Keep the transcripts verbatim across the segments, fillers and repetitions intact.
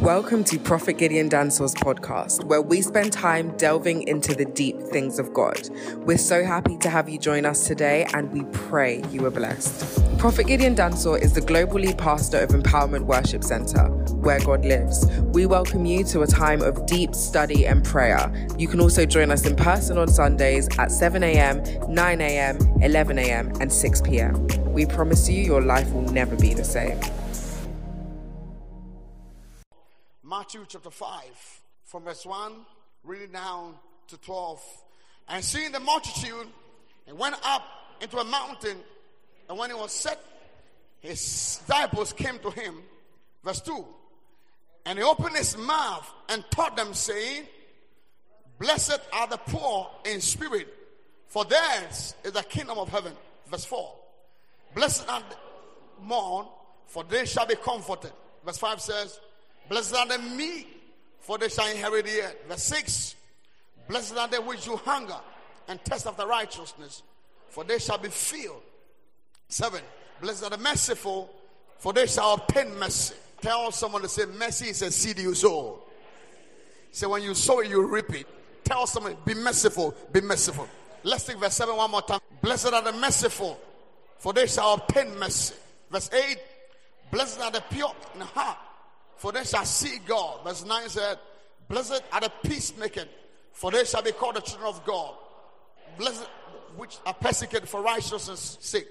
Welcome to Prophet Gideon Dansor's podcast, where we spend time delving into the deep things of God. We're so happy to have you join us today, and we pray you are blessed. Prophet Gideon Dansor is the global lead pastor of Empowerment Worship Centre, where God lives. We welcome you to a time of deep study and prayer. You can also join us in person on Sundays at seven a.m, nine a.m, eleven a.m, and six p.m. We promise you your life will never be the same. Matthew chapter five, from verse one, reading down to twelve. And seeing the multitude, he went up into a mountain, and when he was set, his disciples came to him. Verse two, and he opened his mouth and taught them, saying, Blessed are the poor in spirit, for theirs is the kingdom of heaven. Verse four, Blessed are the mourn, for they shall be comforted. Verse five says, Blessed are the meek, for they shall inherit the earth. Verse six, Blessed are they which do hunger and thirst after righteousness, for they shall be filled. seven, Blessed are the merciful, for they shall obtain mercy. Tell someone to say, mercy is a seed you sow. Say, when you sow it, you reap it. Tell someone, be merciful, be merciful. Let's take verse seven one more time. Blessed are the merciful, for they shall obtain mercy. Verse eight, Blessed are the pure in heart, for they shall see God. Verse nine said, Blessed are the peacemakers, for they shall be called the children of God. Blessed which are persecuted for righteousness' sake,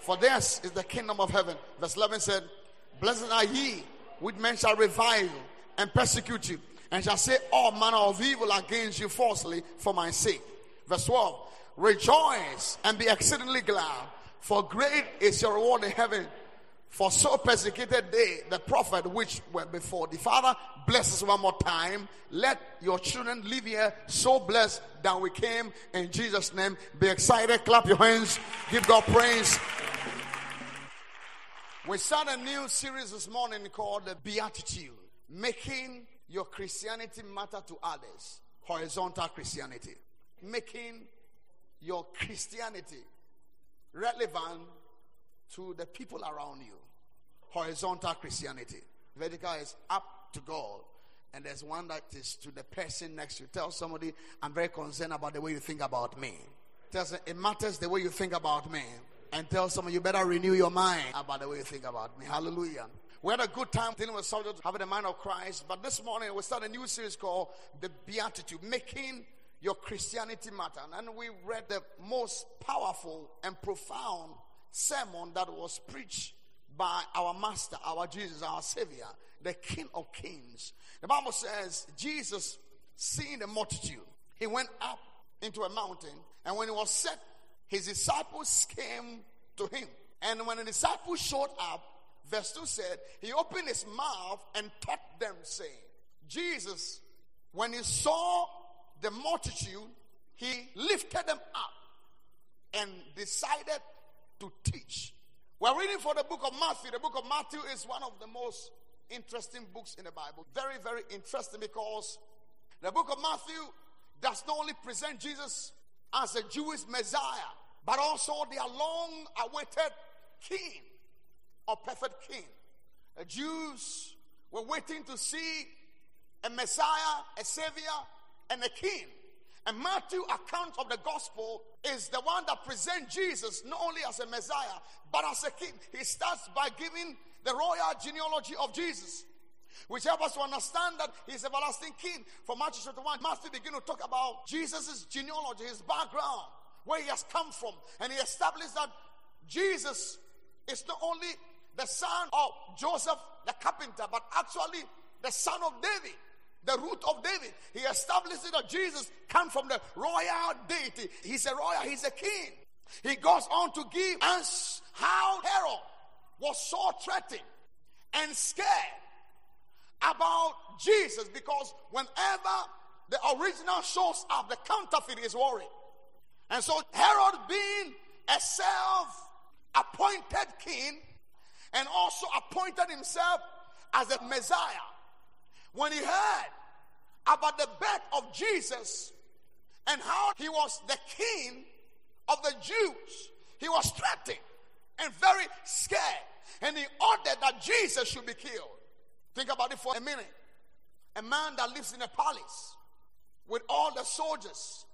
for theirs is the kingdom of heaven. Verse eleven said, Blessed are ye, which men shall revile you and persecute you, and shall say all manner of evil against you falsely for my sake. Verse twelve, Rejoice and be exceedingly glad, for great is your reward in heaven. For so persecuted they the prophet which were before thee. Father, bless us one more time. Let your children live here so blessed that we came. In Jesus' name, be excited. Clap your hands. Give God praise. We start a new series this morning called the Beatitude. Making your Christianity matter to others. Horizontal Christianity. Making your Christianity relevant to the people around you. Horizontal Christianity. Vertical is up to God. And there's one that is to the person next to you. Tell somebody, I'm very concerned about the way you think about me. Tell somebody, it matters the way you think about me. And tell someone, you better renew your mind about the way you think about me. Hallelujah. We had a good time dealing with subjects, having the mind of Christ. But this morning, we started a new series called The Beatitude. Making your Christianity matter. And we read the most powerful and profound sermon that was preached by our master, our Jesus, our savior, the King of Kings. The Bible says, Jesus, seeing the multitude, he went up into a mountain, and when he was set, his disciples came to him. And when the disciples showed up, verse two said, he opened his mouth and taught them, saying, Jesus, when he saw the multitude, he lifted them up and decided to teach. We're reading from the book of Matthew. The book of Matthew is one of the most interesting books in the Bible. Very, very interesting, because the book of Matthew does not only present Jesus as a Jewish Messiah, but also the long-awaited king, or perfect king. The Jews were waiting to see a Messiah, a Savior, and a king. And Matthew's account of the gospel is the one that presents Jesus not only as a Messiah, but as a king. He starts by giving the royal genealogy of Jesus, which helps us to understand that he's an everlasting king. From Matthew chapter one, Matthew begins to talk about Jesus' genealogy, his background, where he has come from. And he established that Jesus is not only the son of Joseph the carpenter, but actually the son of David. The root of David. He establishes that Jesus comes from the royal deity. He's a royal, he's a king. He goes on to give us how Herod was so threatened and scared about Jesus, because whenever the original shows up, the counterfeit is worried. And so Herod, being a self-appointed king and also appointed himself as a Messiah, when he heard about the birth of Jesus and how he was the king of the Jews, he was threatened and very scared. And he ordered that Jesus should be killed. Think about it for a minute. a man that lives in a palace with all the soldiers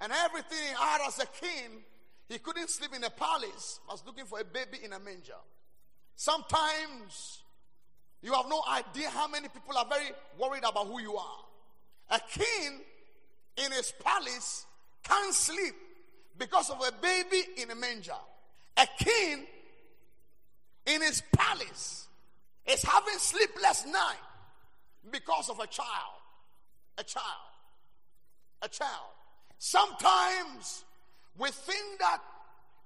and everything he had as a king. He couldn't sleep in a palace. Was looking for a baby in a manger. Sometimes you have no idea how many people are very worried about who you are. A king in his palace can't sleep because of a baby in a manger. A king in his palace is having sleepless night because of a child. A child. A child. Sometimes we think that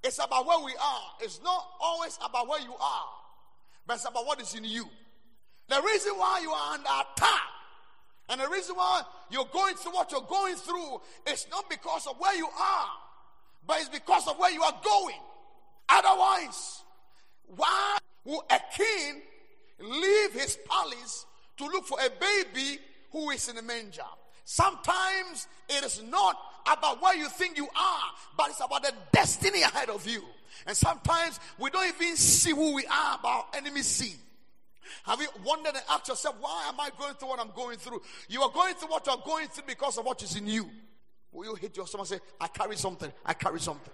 it's about where we are. It's not always about where you are, but it's about what is in you. The reason why you are under attack and the reason why you're going through what you're going through is not because of where you are, but it's because of where you are going. Otherwise, why would a king leave his palace to look for a baby who is in a manger? Sometimes it is not about where you think you are, but it's about the destiny ahead of you. And sometimes we don't even see who we are, but our enemies see. Have you wondered and asked yourself, why am I going through what I'm going through? You are going through what you are going through because of what is in you. Will you hit your stomach and say, I carry something, I carry something.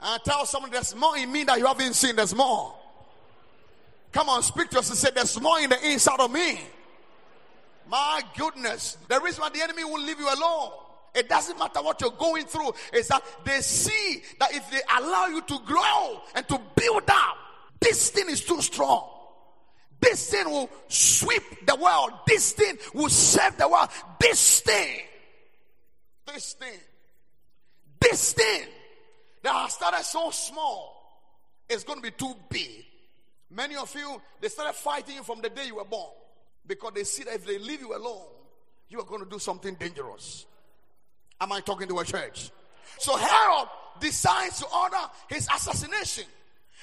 And tell someone, there's more in me that you haven't seen, there's more. Come on, speak to us and say, there's more in the inside of me. My goodness, the reason why the enemy will leave you alone, it doesn't matter what you're going through, is that they see that if they allow you to grow and to build up, this thing is too strong. This thing will sweep the world. This thing will save the world. This thing, this thing, this thing that has started so small is going to be too big. Many of you, they started fighting you from the day you were born because they see that if they leave you alone, you are going to do something dangerous. Am I talking to a church? So Herod decides to order his assassination.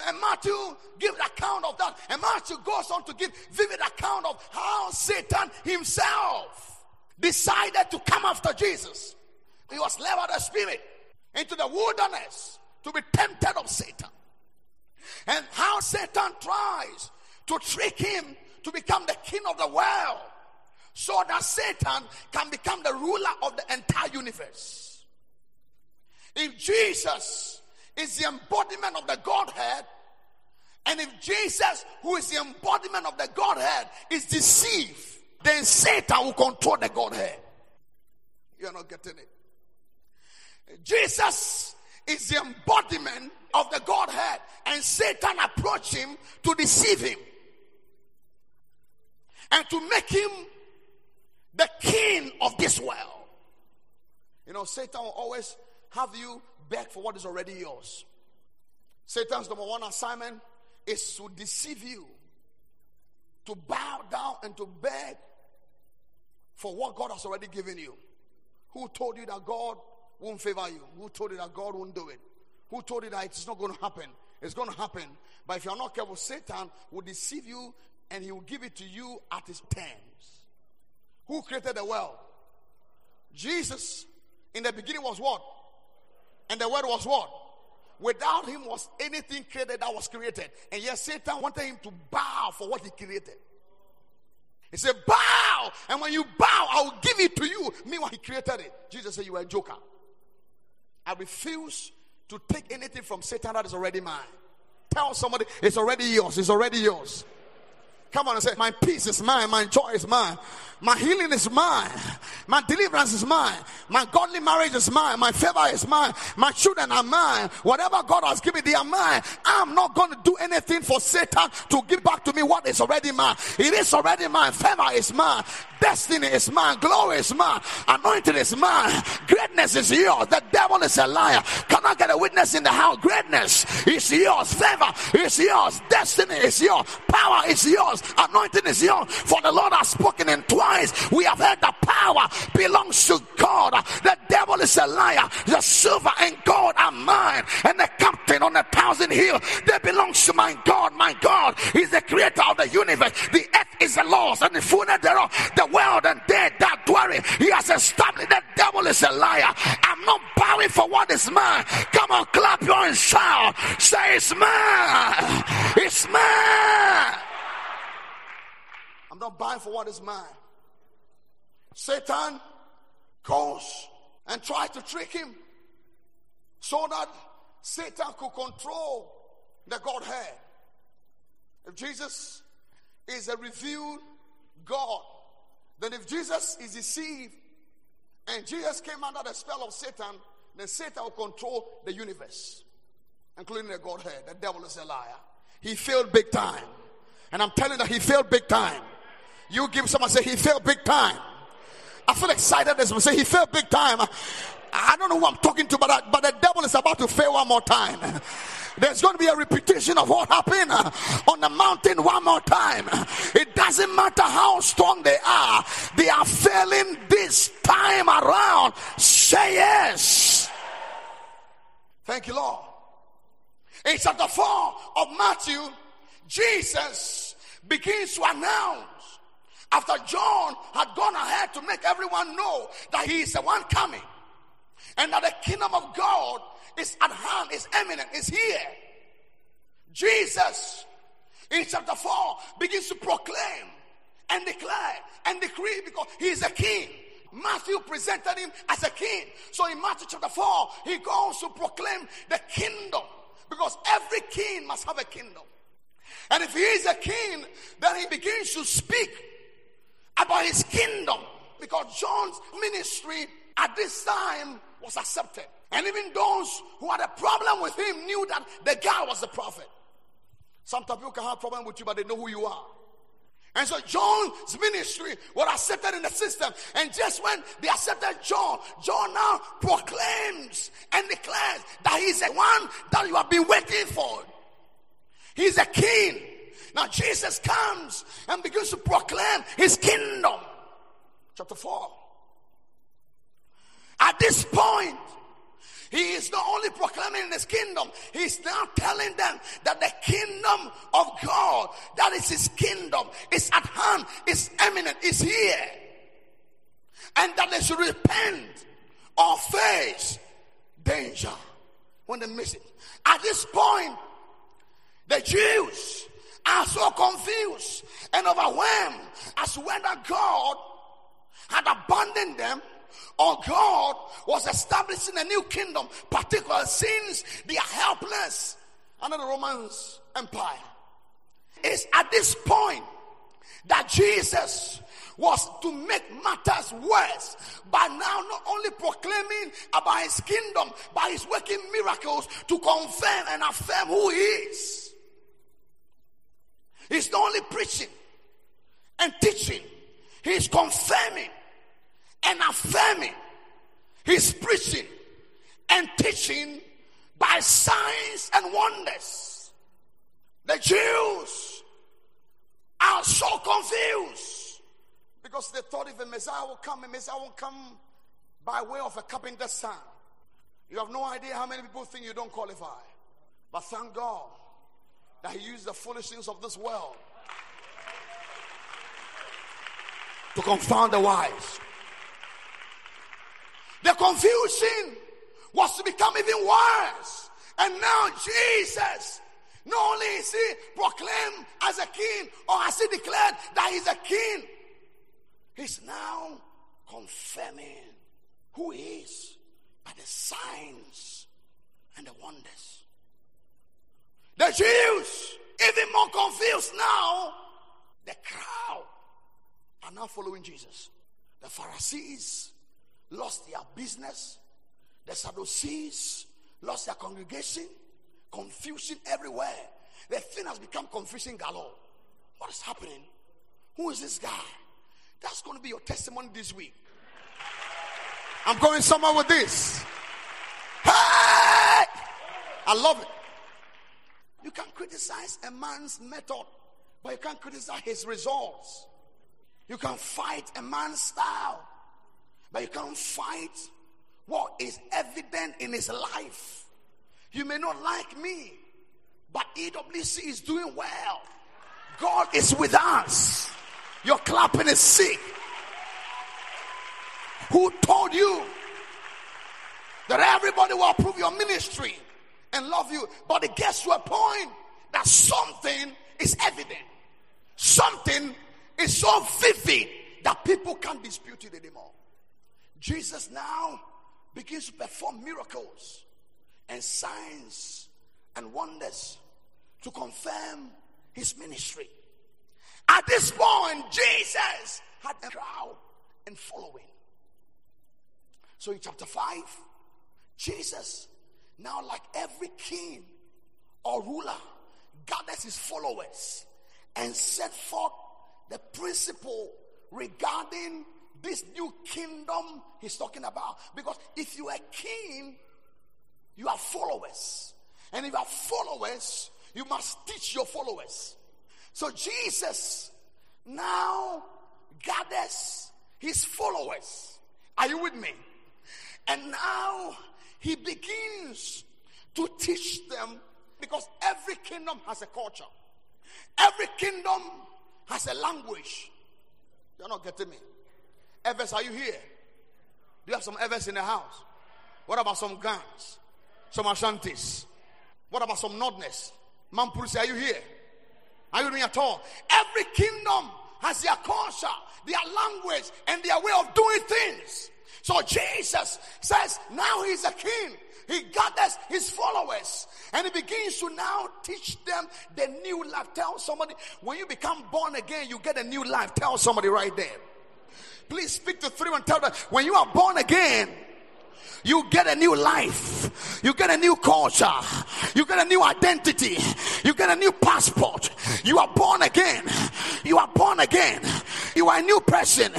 And Matthew gives account of that. And Matthew goes on to give vivid account of how Satan himself decided to come after Jesus. He was led by the Spirit into the wilderness to be tempted of Satan. And how Satan tries to trick him to become the king of the world, so that Satan can become the ruler of the entire universe. If Jesus is the embodiment of the Godhead, and if Jesus, who is the embodiment of the Godhead, is deceived, then Satan will control the Godhead. You are not getting it. Jesus is the embodiment of the Godhead, and Satan approached him to deceive him and to make him the king of this world. You know, Satan will always have you beg for what is already yours. Satan's number one assignment is to deceive you, to bow down and to beg for what God has already given you. Who told you that God won't favor you? Who told you that God won't do it? Who told you that it's not going to happen? It's going to happen. But if you're not careful, Satan will deceive you and he will give it to you at his terms. Who created the world? Jesus, in the beginning, was what? And the word was what? Without him was anything created that was created. And yet Satan wanted him to bow for what he created. He said, bow. And when you bow, I will give it to you. Meanwhile, he created it. Jesus said, you are a joker. I refuse to take anything from Satan that is already mine. Tell somebody, it's already yours. It's already yours. Come on and say, my peace is mine, my joy is mine, my healing is mine, my deliverance is mine, my godly marriage is mine, my favor is mine, my children are mine, whatever God has given, they are mine. I'm not going to do anything for Satan to give back to me what is already mine. It is already mine. Favor is mine, destiny is mine, glory is mine, anointing is mine, greatness is yours. The devil is a liar. Can I get a witness in the house? Greatness is yours, favor is yours, destiny is yours, power is yours. Anointing is yours, for the Lord has spoken, and twice we have heard that power belongs to God. The devil is a liar. The silver and gold are mine, and the captain on a thousand hill, they belong to my God. My God is the creator of the universe. The earth is the Lord's and the fullness thereof, the world and they that dwell in. He has established. The devil is a liar. I'm not bowing for what is mine. Come on, clap your hands, shout, say it's mine, it's mine. I'm not buying for what is mine. Satan goes and tries to trick him so that Satan could control the Godhead. If Jesus is a revealed God, then if Jesus is deceived and Jesus came under the spell of Satan, then Satan will control the universe, including the Godhead. The devil is a liar. He failed big time. And I'm telling you that he failed big time. You give someone, say, he failed big time. I feel excited as we say, he failed big time. I don't know who I'm talking to, but, I, but the devil is about to fail one more time. There's going to be a repetition of what happened on the mountain one more time. It doesn't matter how strong they are. They are failing this time around. Say yes. Thank you, Lord. In chapter four of Matthew, Jesus begins to announce, after John had gone ahead to make everyone know that he is the one coming, and that the kingdom of God is at hand, is imminent, is here. Jesus, in chapter four, begins to proclaim and declare and decree because he is a king. Matthew presented him as a king. So in Matthew chapter four, he goes to proclaim the kingdom, because every king must have a kingdom. And if he is a king, then he begins to speak about his kingdom, because John's ministry at this time was accepted. And even those who had a problem with him knew that the guy was the prophet. Sometimes people can have a problem with you, but they know who you are. And so John's ministry was accepted in the system. And just when they accepted John, John now proclaims and declares that he's the one that you have been waiting for. He's a king. Now Jesus comes and begins to proclaim his kingdom. Chapter four. At this point, he is not only proclaiming his kingdom, he is now telling them that the kingdom of God, that is his kingdom, is at hand, is imminent, is here. And that they should repent or face danger when they miss it. At this point, the Jews are so confused and overwhelmed as to whether God had abandoned them or God was establishing a new kingdom, particularly since they are helpless under the Roman Empire. It's at this point that Jesus was to make matters worse by now not only proclaiming about his kingdom, but he's working miracles to confirm and affirm who he is. He's not only preaching and teaching, he's confirming and affirming. He's preaching and teaching by signs and wonders. The Jews are so confused because they thought if a Messiah will come, a Messiah will come by way of a carpenter's son. You have no idea how many people think you don't qualify. But thank God that he used the foolish things of this world to confound the wise. The confusion was to become even worse. And now Jesus, not only is he proclaimed as a king, or has he declared that he's a king, he's now confirming who he is by the signs and the wonders. The Jews, even more confused now, the crowd are now following Jesus. The Pharisees lost their business. The Sadducees lost their congregation. Confusion everywhere. The thing has become confusion galore. What is happening? Who is this guy? That's going to be your testimony this week. I'm going somewhere with this. Hey! I love it. You can criticize a man's method, but you can't criticize his results. You can fight a man's style, but you can't fight what is evident in his life. You may not like me, but E W C is doing well. God is with us. Your clapping is sick. Who told you that everybody will approve your ministry and love you? But it gets to a point that something is evident. Something is so vivid that people who can't dispute it anymore. Jesus now begins to perform miracles and signs and wonders to confirm his ministry. At this point, Jesus had a crowd and following. So in chapter five, Jesus, now like every king or ruler, gathers his followers and set forth the principle regarding this new kingdom he's talking about. Because if you are king, you are followers. And if you are followers, you must teach your followers. So Jesus now gathers his followers. Are you with me? And now he begins to teach them, because every kingdom has a culture. Every kingdom has a language. You're not getting me. Eves, are you here? Do you have some Eves in the house? What about some Gans? Some Ashantis? What about some Nodness? Mampusi, are you here? Are you with me at all? Every kingdom has their culture, their language, and their way of doing things. So Jesus says now he's a king. He gathers his followers and he begins to now teach them the new life. Tell somebody, when you become born again, you get a new life. Tell somebody right there. Please speak to three and tell them, when you are born again, you get a new life. You get a new culture. You get a new identity. You get a new passport. You are born again. You are born again. You are a new person.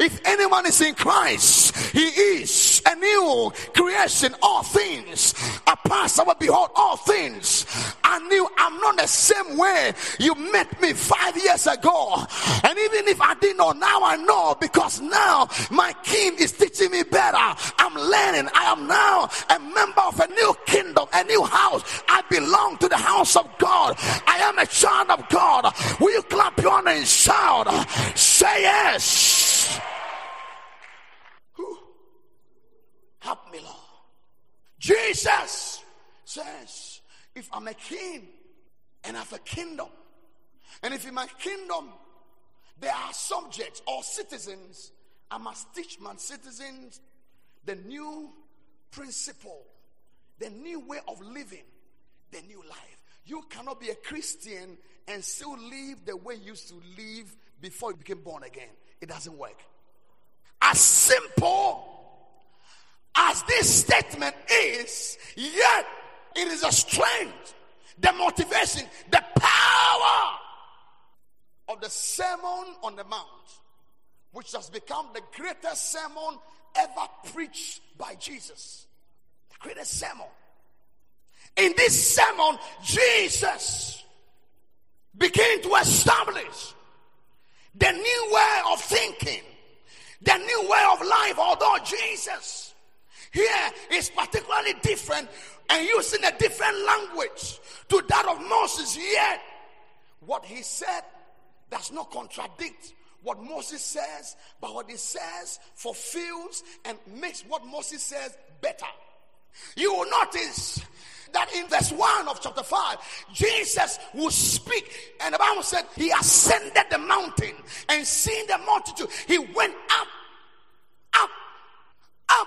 If anyone is in Christ, he is a new creation. All things are past away. Behold, all things are new. I'm not the same way you met me five years ago. And even if I didn't know, now I know, because now my king is teaching me better. I'm learning. I am now a member of a new kingdom, a new house. I belong to the house of God. I am a child of God. Will you clap your hand and shout? Say yes. Whew. Help me, Lord. Jesus says, if I'm a king and I have a kingdom, and if in my kingdom there are subjects or citizens, I must teach my citizens the new principle, the new way of living, the new life. You cannot be a Christian and still live the way you used to live before you became born again. It doesn't work. As simple as this statement is, yet it is the strength, the motivation, the power of the Sermon on the Mount, which has become the greatest sermon ever preached by Jesus. The greatest sermon. In this sermon, Jesus began to establish the new way of thinking, the new way of life. Although Jesus here is particularly different and using a different language to that of Moses, yet what he said does not contradict what Moses says, but what he says fulfills and makes what Moses says better. You will notice that in verse one of chapter five, Jesus will speak, and the Bible said he ascended the mountain, and seeing the multitude, he went up, up, up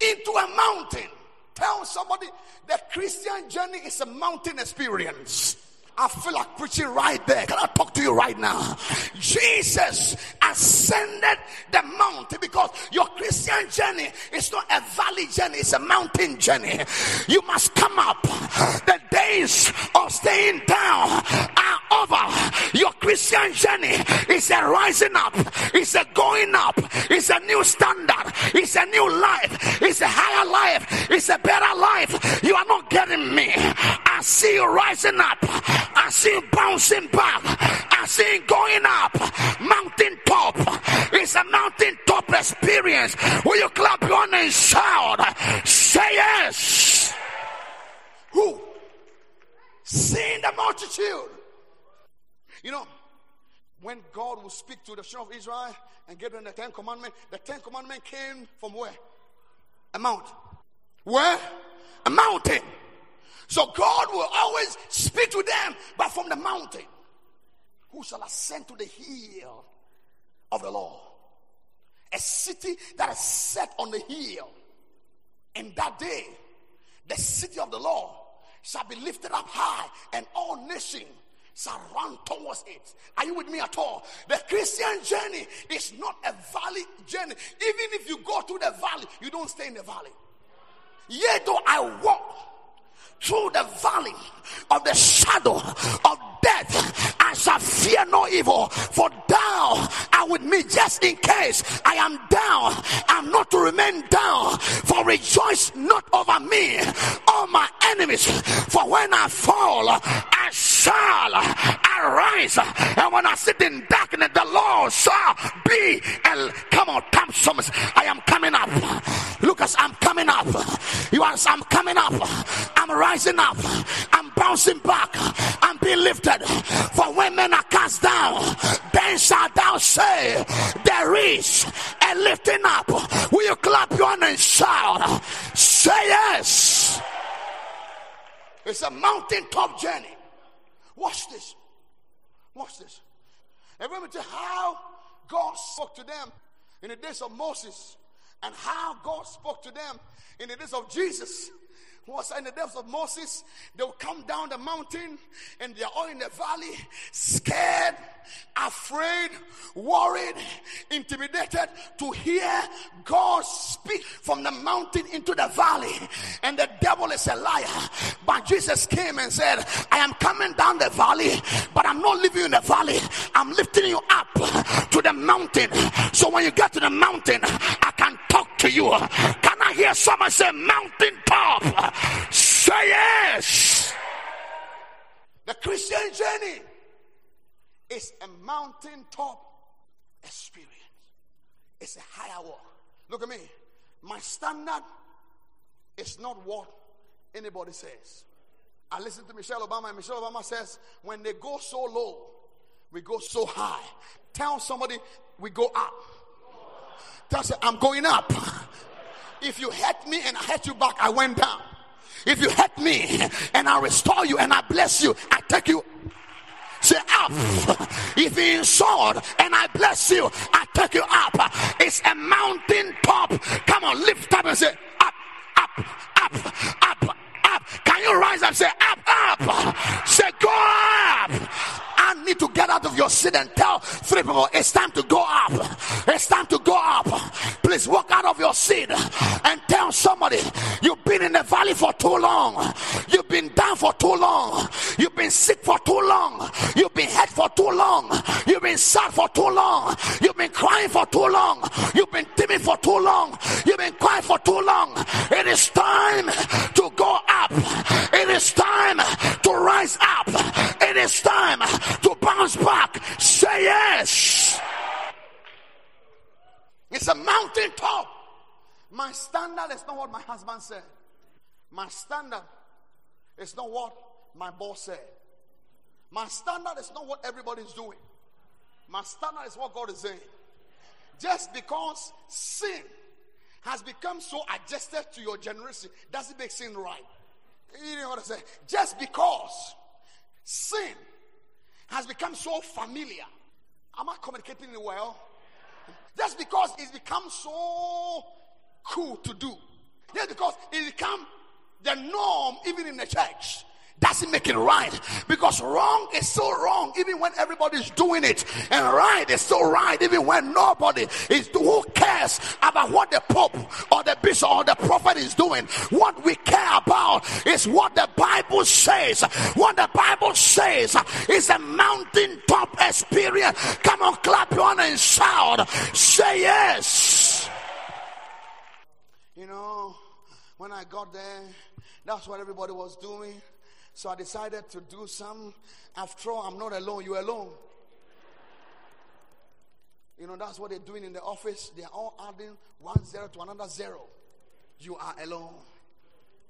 into a mountain. Tell somebody that Christian journey is a mountain experience. I feel like preaching right there. Can I talk to you right now? Jesus ascended the mountain, because your Christian journey is not a valley journey, it's a mountain journey. You must come up. The days of staying down are over. Your Christian journey is a rising up, it's a going up, it's a new standard, it's a new life, it's a higher life, it's a better life. You are not getting me. I see you rising up. I see him bouncing back. I see him going up. Mountain top. It's a mountain top experience. Will you clap your hands and shout? Say yes. Who? Seeing the multitude. You know, when God will speak to the children of Israel and give them the Ten Commandments, the Ten Commandments came from where? A mountain. Where? A mountain. So God will always speak to them, but from the mountain. Who shall ascend to the hill of the Lord? a city that is set on the hill. In that day, the city of the Lord shall be lifted up high, and all nations shall run towards it. Are you with me at all? The Christian journey is not a valley journey. Even if you go through the valley, you don't stay in the valley. Yet though I walk through the valley of the shadow of death, I shall fear no evil, for thou art with me. Just in case I am down, I'm not to remain down, for rejoice not over me, all my enemies, for when I fall, I shall arise, and when I sit in darkness, the Lord shall be, and come on, come somebody, I am coming up, Lucas, I'm coming up, you are, I'm coming up, I'm rising up, I'm bouncing back, I'm being lifted. For when men are cast down, then shalt thou say, there is a lifting up. Will you clap your hand and shout? Say yes. It's a mountaintop journey. Watch this. Watch this. And remember how God spoke to them in the days of Moses, and how God spoke to them in the days of Jesus. Was in the depths of Moses, they will come down the mountain and they are all in the valley, scared, afraid, worried, intimidated to hear God speak from the mountain into the valley. And the devil is a liar. But Jesus came and said, I am coming down the valley, but I'm not leaving you in the valley. I'm lifting you up to the mountain. So when you get to the mountain, I can talk to you. Can I hear someone say mountain top? Say yes. The Christian journey is a mountaintop experience. It's a higher walk. Look at me. My standard is not what anybody says. I listened to Michelle Obama, and Michelle Obama says, when they go so low, we go so high. Tell somebody, we go up. Tell somebody, I'm going up. If you hurt me and I hurt you back, I went down. If you hurt me and I restore you and I bless you, I take you. Say up. If you insult and I bless you, I take you up. It's a mountain top. Come on, lift up and say up, up, up, up, up. Can you rise and say up, up? Say go up. I need to get out of your seat and tell three people, it's time to go up. It's time to go up. Please walk out of your seat and tell somebody, you've been in the valley for too long. You've been down for too long. You've been sick for too long. You've been hurt for too long. You've been sad for too long. You've been crying for too long. You've been timid for too long. You've been quiet for too long. It is time to go up. It is time to rise up. It is time to bounce back. Say yes. It's a mountaintop. My standard is not what my husband said. My standard is not what my boss said. My standard is not what everybody's doing. My standard is what God is saying. Just because sin has become so adjusted to your generation doesn't make sin right. You know what I say? Just because sin has become so familiar. Am I communicating it well? Just because it's become so cool to do, just because it's become the norm even in the church, doesn't make it right. Because wrong is so wrong even when everybody's doing it, and right is so right even when nobody is. Who cares about what the Pope or the Bishop or the Prophet is doing? What we care about is what the Bible says. What the Bible says is a mountaintop experience. Come on, clap your hands and shout. Say yes. You know, when I got there, that's what everybody was doing. So I decided to do some. After all, I'm not alone. You're alone. You know, that's what they're doing in the office. They're all adding one zero to another zero. You are alone.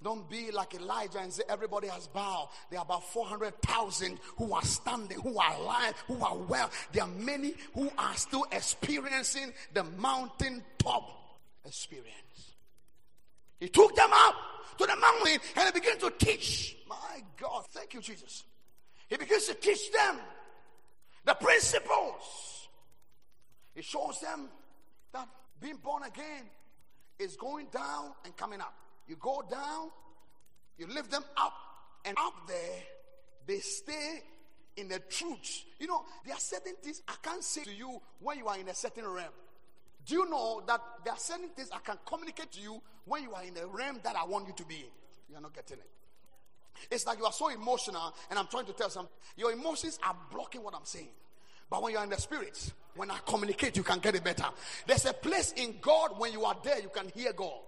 Don't be like Elijah and say everybody has bowed. There are about four hundred thousand who are standing, who are alive, who are well. There are many who are still experiencing the mountaintop experience. He took them up to the mountain and he began to teach. My God, thank you, Jesus. He begins to teach them the principles. He shows them that Being born again is going down and coming up. You go down, you lift them up, and up there, they stay in the truth. You know, there are certain things I can't say to you when you are in a certain realm. Do you know that there are certain things I can communicate to you when you are in the realm that I want you to be in? You are not getting it. It's like you are so emotional, and I'm trying to tell something. Your emotions are blocking what I'm saying. But when you are in the spirit, when I communicate, you can get it better. There's a place in God when you are there, you can hear God.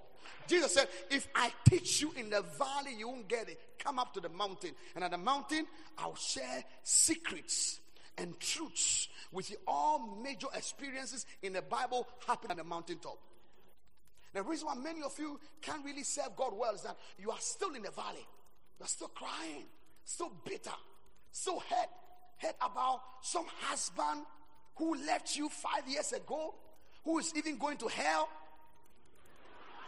Jesus said, if I teach you in the valley, you won't get it. Come up to the mountain. And at the mountain, I'll share secrets and truths with you. All major experiences in the Bible happen at the mountaintop. The reason why many of you can't really serve God well is that you are still in the valley. You are still crying, still bitter, still hurt. Hurt about some husband who left you five years ago, who is even going to hell.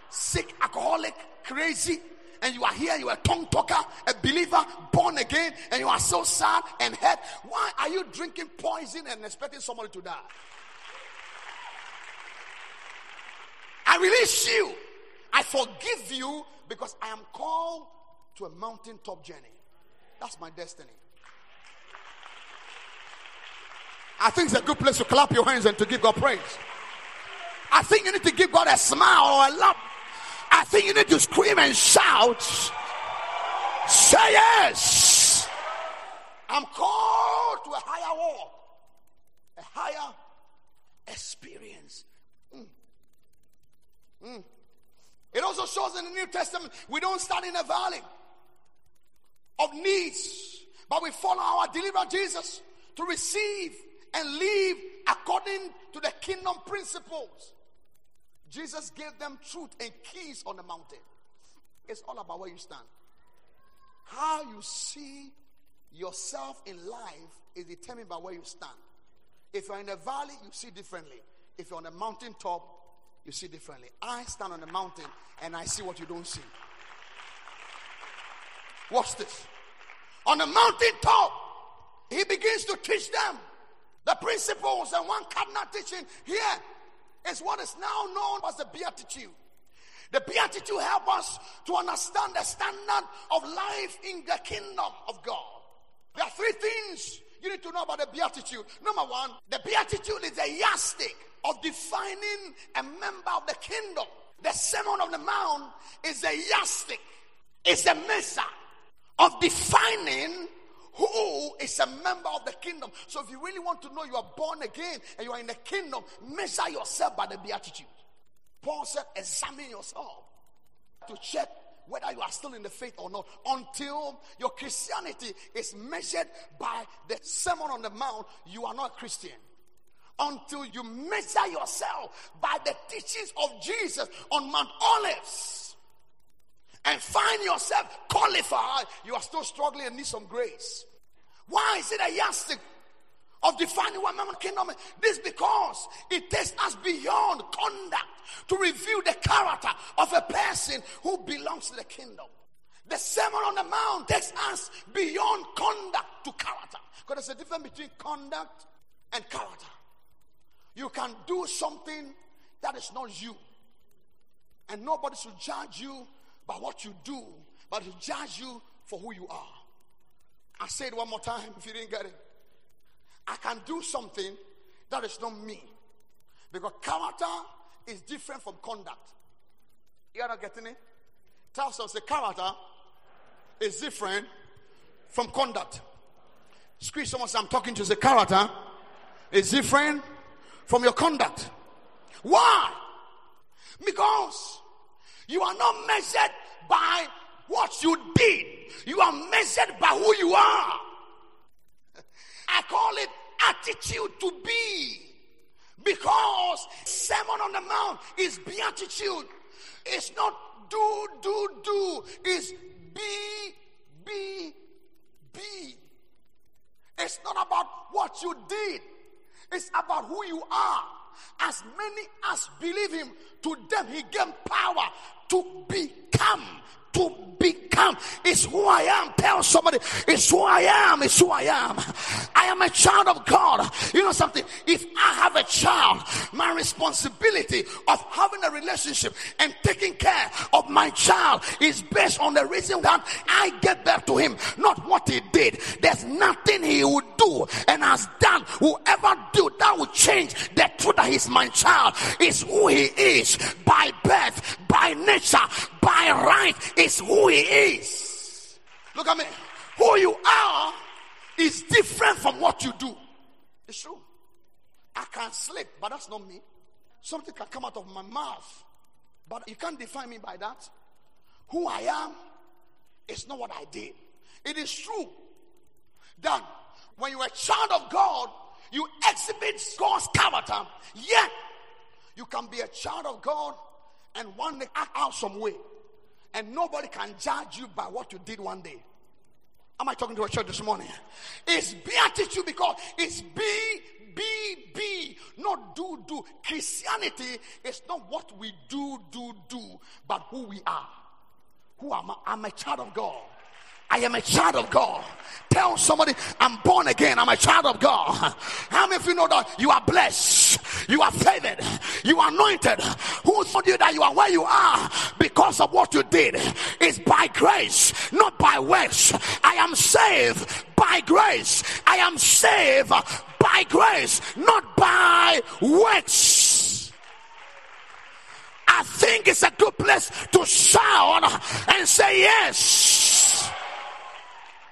Sick, alcoholic, crazy, and you are here, you are a tongue talker, a believer, born again, and you are so sad and hurt. Why are you drinking poison and expecting somebody to die? I release you. I forgive you because I am called to a mountaintop journey. That's my destiny. I think it's a good place to clap your hands and to give God praise. I think you need to give God a smile or a laugh. I think you need to scream and shout. Say yes. I'm called to a higher walk, a higher experience. Mm. Mm. It also shows in the New Testament, we don't stand in a valley of needs, but we follow our deliverer Jesus to receive and live according to the kingdom principles. Jesus gave them truth and keys on the mountain. It's all about where you stand. How you see yourself in life is determined by where you stand. If you're in the valley, you see differently. If you're on the mountaintop, you see differently. I stand on the mountain and I see what you don't see. Watch this. On the mountaintop, he begins to teach them the principles and one cardinal teaching here. Is what is now known as the Beatitude. The Beatitude help us to understand the standard of life in the kingdom of God. There are three things you need to know about the Beatitude. Number one, the Beatitude is a yardstick of defining a member of the kingdom. The Sermon on the Mount is a yardstick. It's a measure of defining who is a member of the kingdom. So if you really want to know you are born again and you are in the kingdom, measure yourself by the Beatitude. Paul said, examine yourself to check whether you are still in the faith or not until your Christianity is measured by the Sermon on the Mount. You are not a Christian. Until you measure yourself by the teachings of Jesus on Mount Olives. And find yourself qualified, you are still struggling and need some grace. Why is it a yardstick of defining what member of the kingdom is? This is because it takes us beyond conduct to reveal the character of a person who belongs to the kingdom. The Sermon on the Mount takes us beyond conduct to character. Because there's a difference between conduct and character. You can do something that is not you, and nobody should judge you by what you do, but to judge you for who you are. I say it one more time if you didn't get it. I can do something that is not me. Because character is different from conduct. You are not getting it? Tell someone, say character is different from conduct. Squeeze someone, say I'm talking to you, say character is different from your conduct. Why? Because you are not measured by what you did. You are measured by who you are. I call it attitude to be. Because Sermon on the Mount is beatitude. It's not do, do, do. It's be, be, be. It's not about what you did. It's about who you are. As many as believe him, to them he gave power to become. become. To become. It's who I am. Tell somebody, it's who I am. It's who I am. I am a child of God. You know something? If I have a child, my responsibility of having a relationship and taking care of my child is based on the reason that I get back to him, not what he did. There's nothing he would do and has done, whoever do, that will change the truth that he's my child. It's who he is by birth, by nature, by right. It's who he is. Look at me. Who you are is different from what you do. It's true. I can sleep, but that's not me. Something can come out of my mouth, but you can't define me by that. Who I am is not what I did. It is true that when you're a child of God, you exhibit God's character. Yet, you can be a child of God and one day act out some way. And nobody can judge you by what you did one day. Am I talking to a church this morning? It's beatitude because it's be, be, be, not do, do. Christianity is not what we do, do, do, but who we are. Who am I? I'm a child of God. I am a child of God. Tell somebody, I'm born again. I'm a child of God. How many of you know that you are blessed? You are favored. You are anointed. Who told you that you are where you are because of what you did? It's by grace, not by works. I am saved by grace. I am saved by grace, not by works. I think it's a good place to shout and say yes.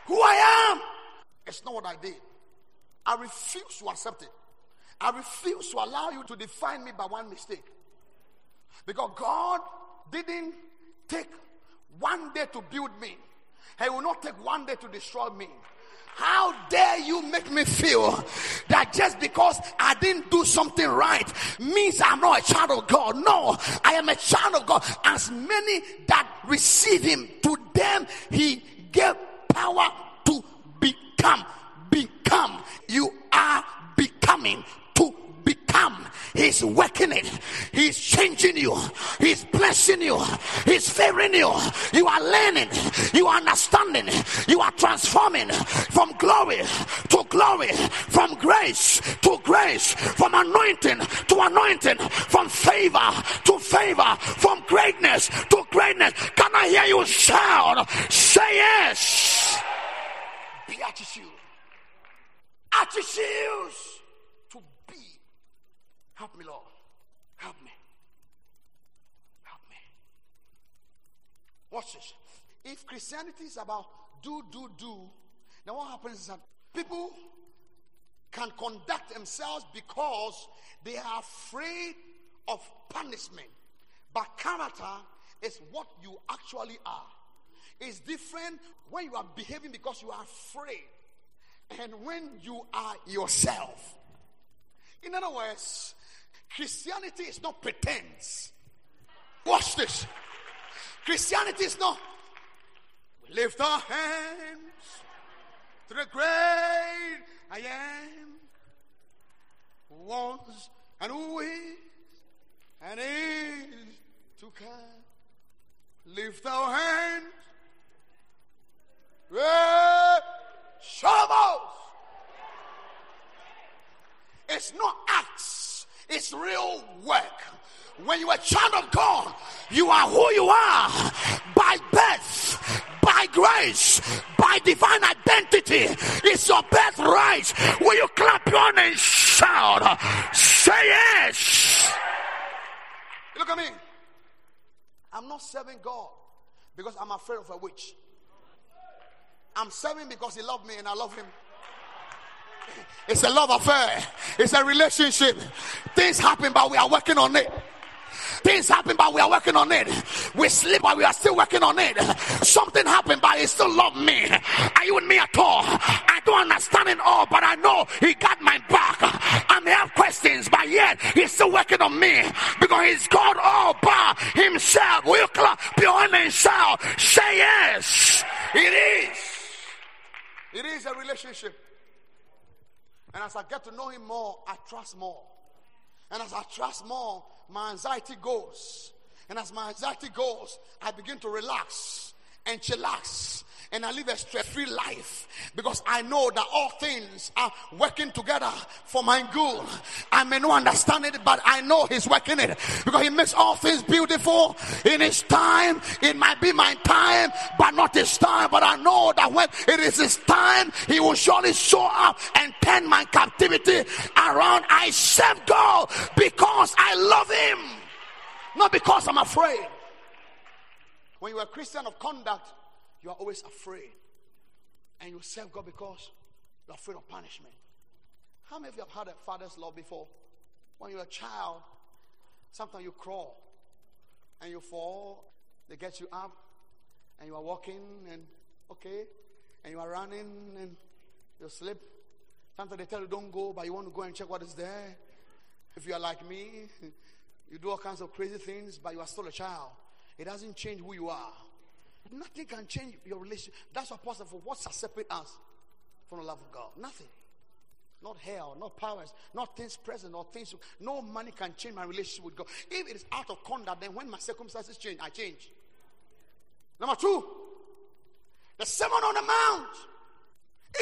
Who I am, it's not what I did. I refuse to accept it. I refuse to allow you to define me by one mistake. Because God didn't take one day to build me. He will not take one day to destroy me. How dare you make me feel that just because I didn't do something right means I'm not a child of God. No, I am a child of God. As many that receive him, to them he gave power to become. Become. You are becoming. To become. He's working it. He's changing you. He's blessing you. He's favoring you. You are learning. You are understanding. You are transforming from glory to glory, from grace to grace, from anointing to anointing, from favor to favor, from greatness to greatness. Can I hear you shout? Say yes. Beatitude. Attitudes to be. Help me, Lord. Help me. Help me. Watch this. If Christianity is about do, do, do, then what happens is that people can conduct themselves because they are afraid of punishment. But character is what you actually are. It's different when you are behaving because you are afraid and when you are yourself. In other words, Christianity is not pretense. Watch this. Christianity is not we lift our hands to the great I am, who was and who is and is to come. Lift our hands. Great Shabbos. It's not acts. It's real work. When you're a child of God, you are who you are by birth, by grace, by divine identity. It's your birthright. Will you clap your hands and shout? Say yes. Look at me. I'm not serving God because I'm afraid of a witch. I'm serving because he loved me and I love him. It's a love affair. It's a relationship. Things happen, but we are working on it. Things happen, but we are working on it. We sleep, but we are still working on it. Something happened, but he still loved me. Are you with me at all? I don't understand it all, but I know he got my back. I may have questions, but yet he's still working on me because he's God all by himself. Will you clap beyond himself? Say yes. It is. It is a relationship. And as I get to know him more, I trust more. And as I trust more, my anxiety goes. And as my anxiety goes, I begin to relax and chillax. And I live a stress-free life because I know that all things are working together for my good. I may not understand it, but I know He's working it because He makes all things beautiful in His time. It might be my time, but not His time. But I know that when it is His time, He will surely show up and turn my captivity around. I serve God because I love Him, not because I'm afraid. When you are a Christian of conduct, you are always afraid. And you serve God because you are afraid of punishment. How many of you have had a father's love before? When you are a child, sometimes you crawl and you fall. They get you up and you are walking and okay. And you are running and you slip. Sometimes they tell you don't go, but you want to go and check what is there. If you are like me, you do all kinds of crazy things, but you are still a child. It doesn't change who you are. Nothing can change your relationship. That's what possible. What separates us from the love of God? Nothing. Not hell, not powers, not things present, not things. No money can change my relationship with God. If it is out of conduct, then when my circumstances change, I change. Number two, the Sermon on the Mount.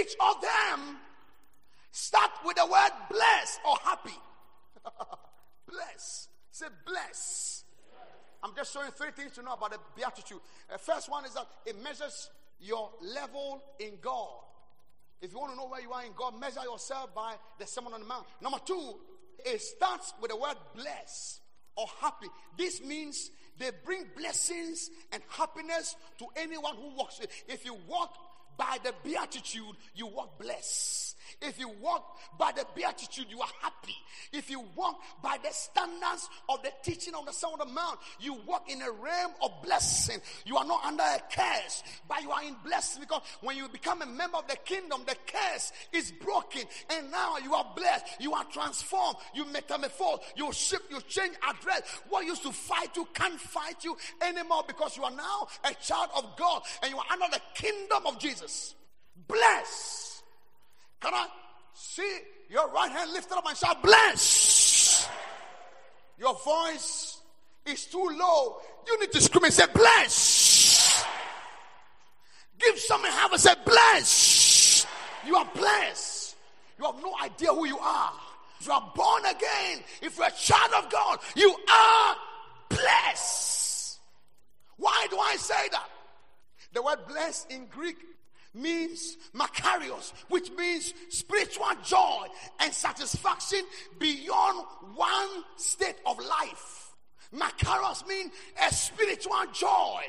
Each of them start with the word blessed or happy. Bless. Say bless. I'm just showing three things to know about the Beatitude. The first one is that it measures your level in God. If you want to know where you are in God, measure yourself by the Sermon on the Mount. Number two, it starts with the word bless or happy. This means they bring blessings and happiness to anyone who walks. If you walk by the Beatitude, you walk blessed. If you walk by the Beatitude, you are happy. If you walk by the standards of the teaching of the Sermon on the Mount, you walk in a realm of blessing. You are not under a curse, but you are in blessing, because when you become a member of the kingdom, the curse is broken, and now you are blessed. You are transformed. You metamorphose. You shift. You change address. What used to fight you can't fight you anymore, because you are now a child of God and you are under the kingdom of Jesus. Blessed. Can I see your right hand lifted up and shout, bless? Your voice is too low. You need to scream and say, bless. Give someone a hand and say, bless. You are blessed. You have no idea who you are. If you are born again, if you are a child of God, you are blessed. Why do I say that? The word blessed in Greek means Makarios, which means spiritual joy and satisfaction beyond one state of life. Makarios means a spiritual joy,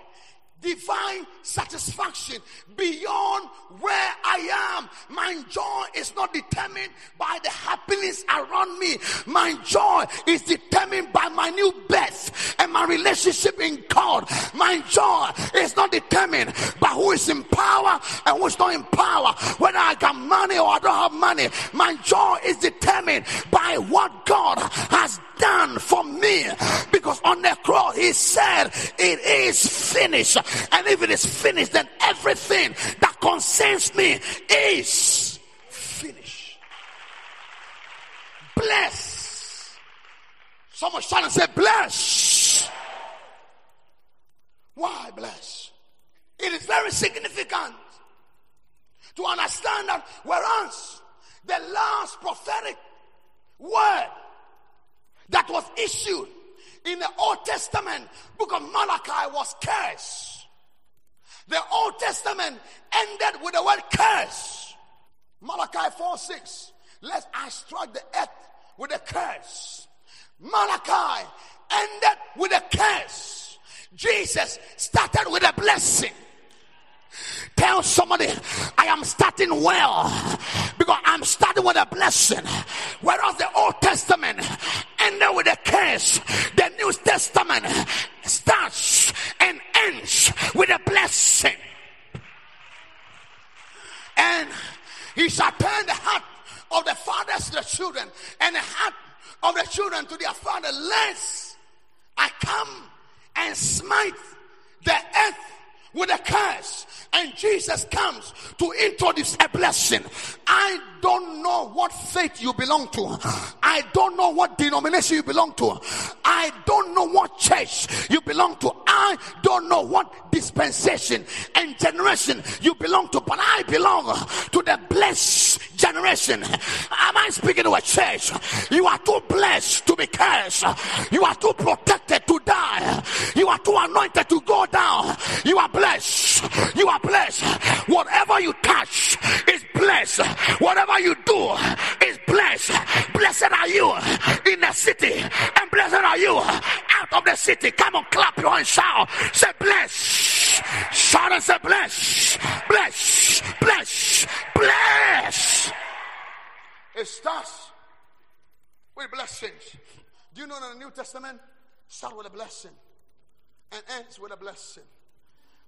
divine satisfaction beyond where I am. My joy is not determined by the happiness around me. My joy is determined by my new birth and my relationship in God. My joy is not determined by who is in power and who is not in power, whether I got money or I don't have money. My joy is determined by what God has done for me, because on the cross He said it is finished. And if it is finished, then everything that concerns me is finished. Bless. Someone shout and say, bless. Why bless? It is very significant to understand that whereas the last prophetic word that was issued in the Old Testament, book of Malachi, was curse. The Old Testament ended with the word curse. Malachi four six. Lest I strike the earth with a curse. Malachi ended with a curse. Jesus started with a blessing. Tell somebody, I am starting well because I'm starting with a blessing. Whereas the Old Testament ended with a curse, the New Testament starts and ends with a blessing. And He shall turn the heart of the fathers to the children, and the heart of the children to their father, lest I come and smite the earth with a curse, and Jesus comes to introduce a blessing. I don't know what faith you belong to. I don't know what denomination you belong to. I don't know what church you belong to. I don't know what dispensation and generation you belong to, but I belong to the blessed generation. Am I speaking to a church? You are too blessed to be cursed. You are too protected to die. You are too anointed to go down. You are blessed. You are blessed. Whatever you touch is blessed. Whatever you do is blessed. Blessed are you in the city, and blessed are you out of the city. Come on, clap your hands, shout. Say blessed. Shout and say blessed. Blessed. Blessed. Blessed. It starts with blessings. Do you know in the New Testament, start with a blessing and ends with a blessing?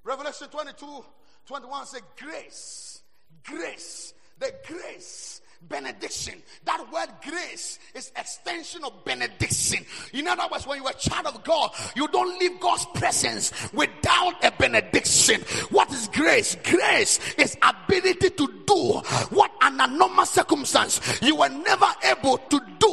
Revelation twenty-two, twenty-one says grace, grace, the grace, benediction. That word grace is extension of benediction. In other words, when you are a child of God, you don't leave God's presence without a benediction. What is grace? Grace is ability to do what an anomalous circumstance you were never able to do.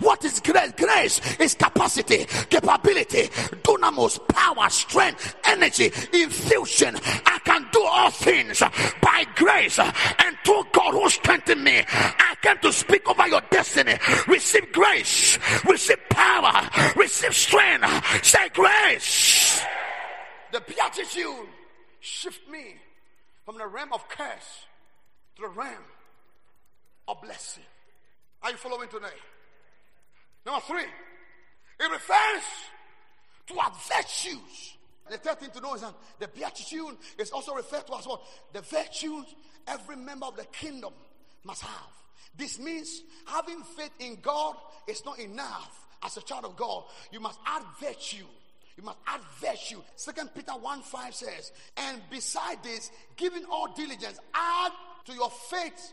What is grace? Grace is capacity, capability, dunamis, power, strength, energy, infusion. I can do all things by grace and through God who strengthened me. I came to speak over your destiny. Receive grace, receive power, receive strength. Say grace. The Beatitude shift me from the realm of curse to the realm of blessing. Are you following today? Number three, it refers to our virtues. And the third thing to know is that the Beatitude is also referred to as what? The virtues every member of the kingdom must have. This means having faith in God is not enough. As a child of God, you must add virtue. You must add virtue. Second Peter one five says, and beside this, giving all diligence, add to your faith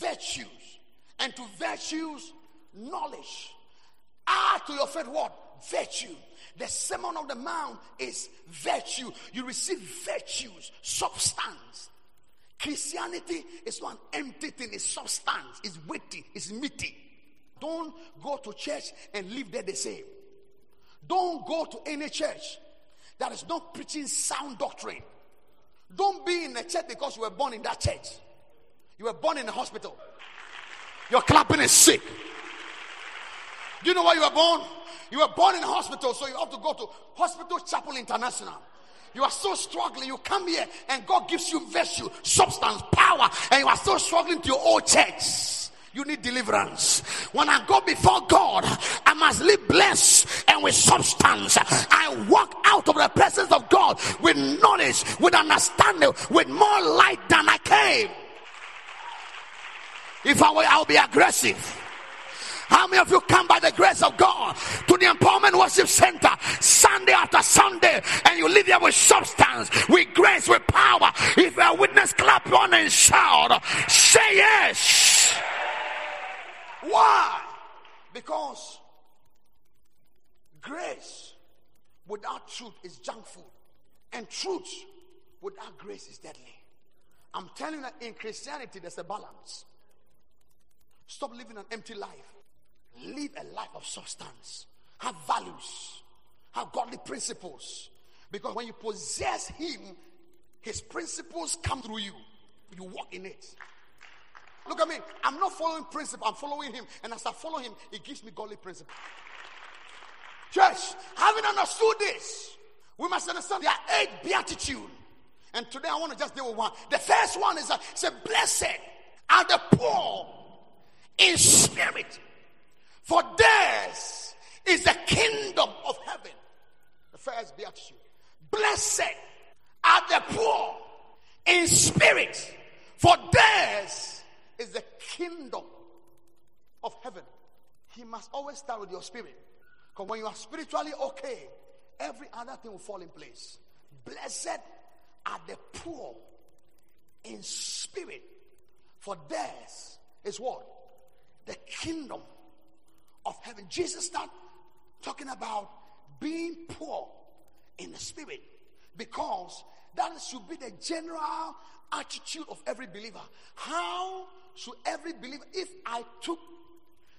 virtues, and to virtues knowledge. Add to your faith what? Virtue. The Sermon on the Mount is virtue. You receive virtues, substance. Christianity is not an empty thing. It's substance. It's weighty. It's meaty. Don't go to church and live there the same. Don't go to any church that is not preaching sound doctrine. Don't be in a church because you were born in that church. You were born in a hospital. Your clapping is sick. Do you know why you were born? You were born in a hospital, so you have to go to Hospital Chapel International. You are so struggling. You come here and God gives you virtue, substance, power, and you are so struggling to your old church. You need deliverance. When I go before God, I must live blessed and with substance. I walk out of the presence of God with knowledge, with understanding, with more light than I came. If I were, I'll be aggressive. How many of you come by the grace of God to the Empowerment Worship Centre Sunday after Sunday and you live here with substance, with grace, with power? If you're a witness, clap your hands and shout. Say yes. Why? Because grace without truth is junk food, and truth without grace is deadly. I'm telling you that in Christianity there's a balance. Stop living an empty life. Live a life of substance. Have values. Have godly principles. Because when you possess Him, His principles come through you. You walk in it. Look at me. I'm not following principle. I'm following Him. And as I follow Him, He gives me godly principles. Church, having understood this, we must understand there are eight beatitudes. And today I want to just deal with one. The first one is that it's a blessed are the poor in spirit, for theirs is the kingdom of heaven. The first beatitude. Blessed are the poor in spirit, for theirs is the kingdom of heaven. He must always start with your spirit. Because when you are spiritually okay, every other thing will fall in place. Blessed are the poor in spirit, for theirs is what? The kingdom of heaven. Jesus started talking about being poor in the spirit because That should be the general attitude of every believer. How should every believer, if I took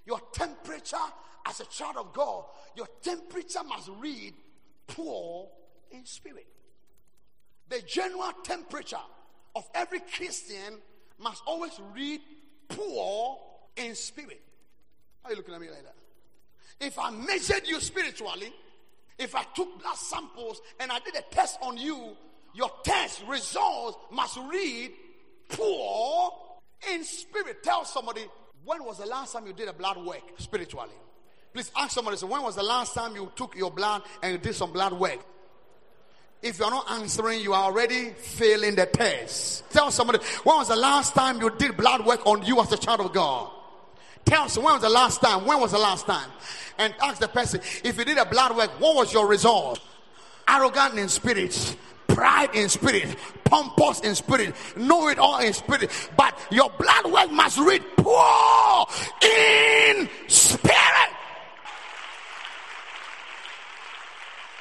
your temperature as a child of God, your temperature must read poor in spirit. The general temperature of every Christian must always read poor in spirit. How are you looking at me like that? If I measured you spiritually, if I took blood samples and I did a test on you, your test results must read poor in spirit. Tell somebody, when was the last time you did a blood work spiritually? Please ask somebody, so when was the last time you took your blood and you did some blood work? If you're not answering, you are already failing the test. Tell somebody, when was the last time you did blood work on you as a child of God? Tell someone, when was the last time? When was the last time? And ask the person, if you did a blood work, what was your result? Arrogant in spirit, pride in spirit, pompous in spirit, know-it-all in spirit. But your blood work must read poor in spirit.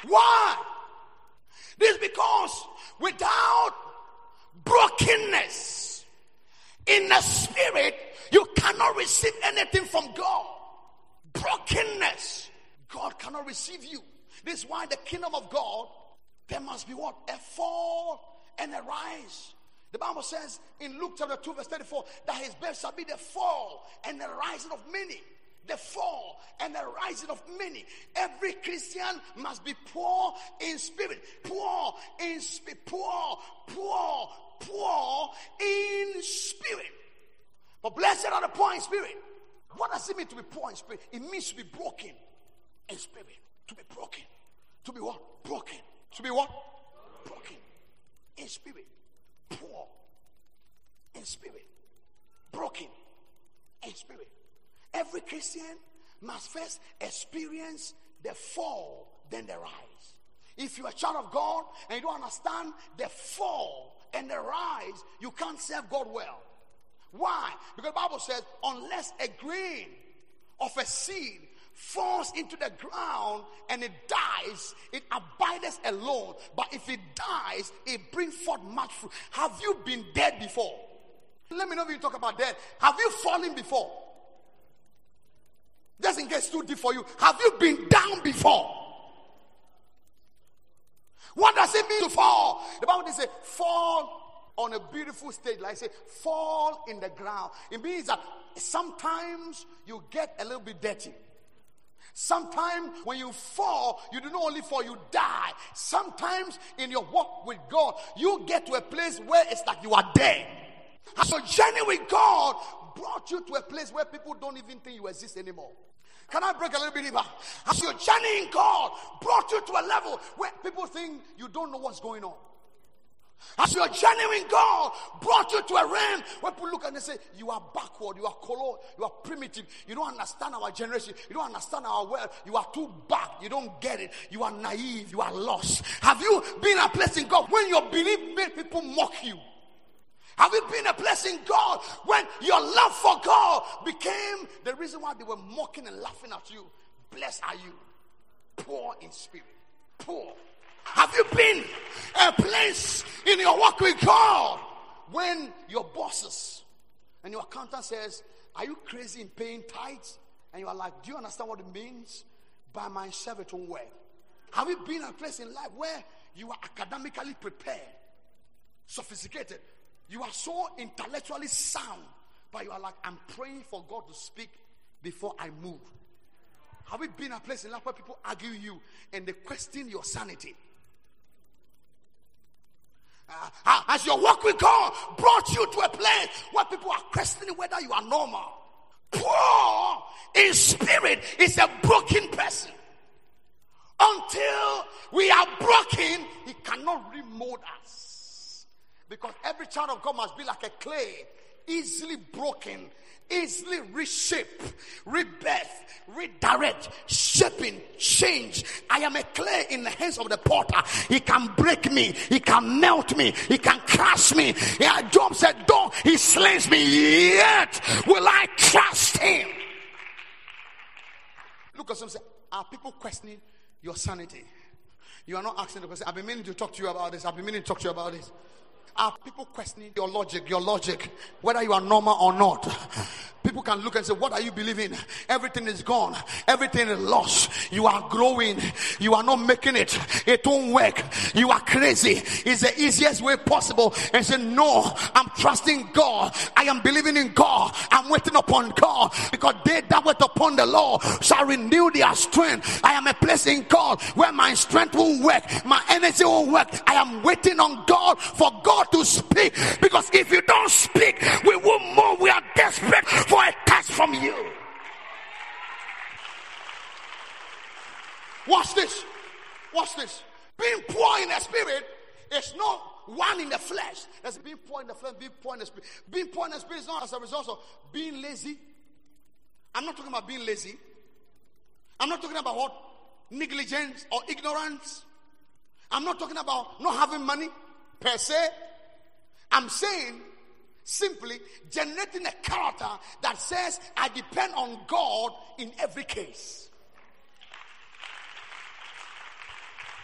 Why? This is because without brokenness in the spirit, you cannot receive anything from God. Brokenness. God cannot receive you. This is why the kingdom of God, there must be what? A fall and a rise. The Bible says in Luke chapter two verse thirty-four, that his birth shall be the fall and the rising of many. The fall and the rising of many. Every Christian must be poor in spirit. Poor in spirit. Poor, poor, poor in spirit. But blessed are the poor in spirit. What does it mean to be poor in spirit? It means to be broken in spirit. To be broken. To be what? Broken. To be what? Broken in spirit. Poor in spirit. Broken in spirit. Every Christian must first experience the fall, then the rise. If you're a child of God and you don't understand the fall and the rise, you can't serve God well. Why? Because the Bible says, unless a grain of a seed falls into the ground and it dies, it abideth alone. But if it dies, it brings forth much fruit. Have you been dead before? Let me know if you talk about death. Have you fallen before? Just in case too deep for you. Have you been down before? What does it mean to fall? The Bible says, fall on a beautiful stage, like I say, fall in the ground. It means that sometimes you get a little bit dirty. Sometimes when you fall, you do not only fall, you die. Sometimes in your walk with God, you get to a place where it's like you are dead. So journey with God brought you to a place where people don't even think you exist anymore. Can I break a little bit deeper? As your journey in God brought you to a level where people think you don't know what's going on. As your journey in God brought you to a realm where people look and they say, you are backward, you are color, you are primitive, you don't understand our generation, you don't understand our world, you are too back, you don't get it, you are naive, you are lost. Have you been a place in God when your belief made people mock you? Have you been a place in God when your love for God became the reason why they were mocking and laughing at you? Blessed are you, poor in spirit, poor. Have you been a place in your walk with God when your bosses and your accountant says, are you crazy in paying tithes? And you are like, do you understand what it means? By myself it won't work. Have you been a place in life where you are academically prepared, sophisticated, you are so intellectually sound, but you are like, I'm praying for God to speak before I move? Have you been a place in life where people argue you and they question your sanity? Uh, as your walk with God brought you to a place where people are questioning whether you are normal. Poor in spirit is a broken person. Until we are broken, he cannot remold us. Because every child of God must be like a clay, easily broken, easily reshape, rebirth, redirect, shaping, change. I am a clay in the hands of the potter. He can break me, he can melt me, he can crush me. Yeah, Job said, though he slays me, yet will I trust him. Look at some say, are people questioning your sanity? You are not asking the question, I've been meaning to talk to you about this. I've been meaning to talk to you about this. Are people questioning your logic, your logic, whether you are normal or not? People can look and say, what are you believing? Everything is gone. Everything is lost. You are growing. You are not making it. It won't work. You are crazy. It's the easiest way possible. And say, no, I'm trusting God. I am believing in God. I'm waiting upon God. Because they that wait upon the Lord shall renew their strength. I am a place in God where my strength won't work. My energy won't work. I am waiting on God for God to speak. Because if you don't speak, we will move. We are desperate for a touch from you. Watch this. Watch this. Being poor in the spirit is not one in the flesh. That's being poor in the flesh, being poor in the spirit. Being poor in the spirit is not as a result of being lazy. I'm not talking about being lazy. I'm not talking about what? Negligence or ignorance. I'm not talking about not having money per se. I'm saying simply generating a character that says, I depend on God in every case.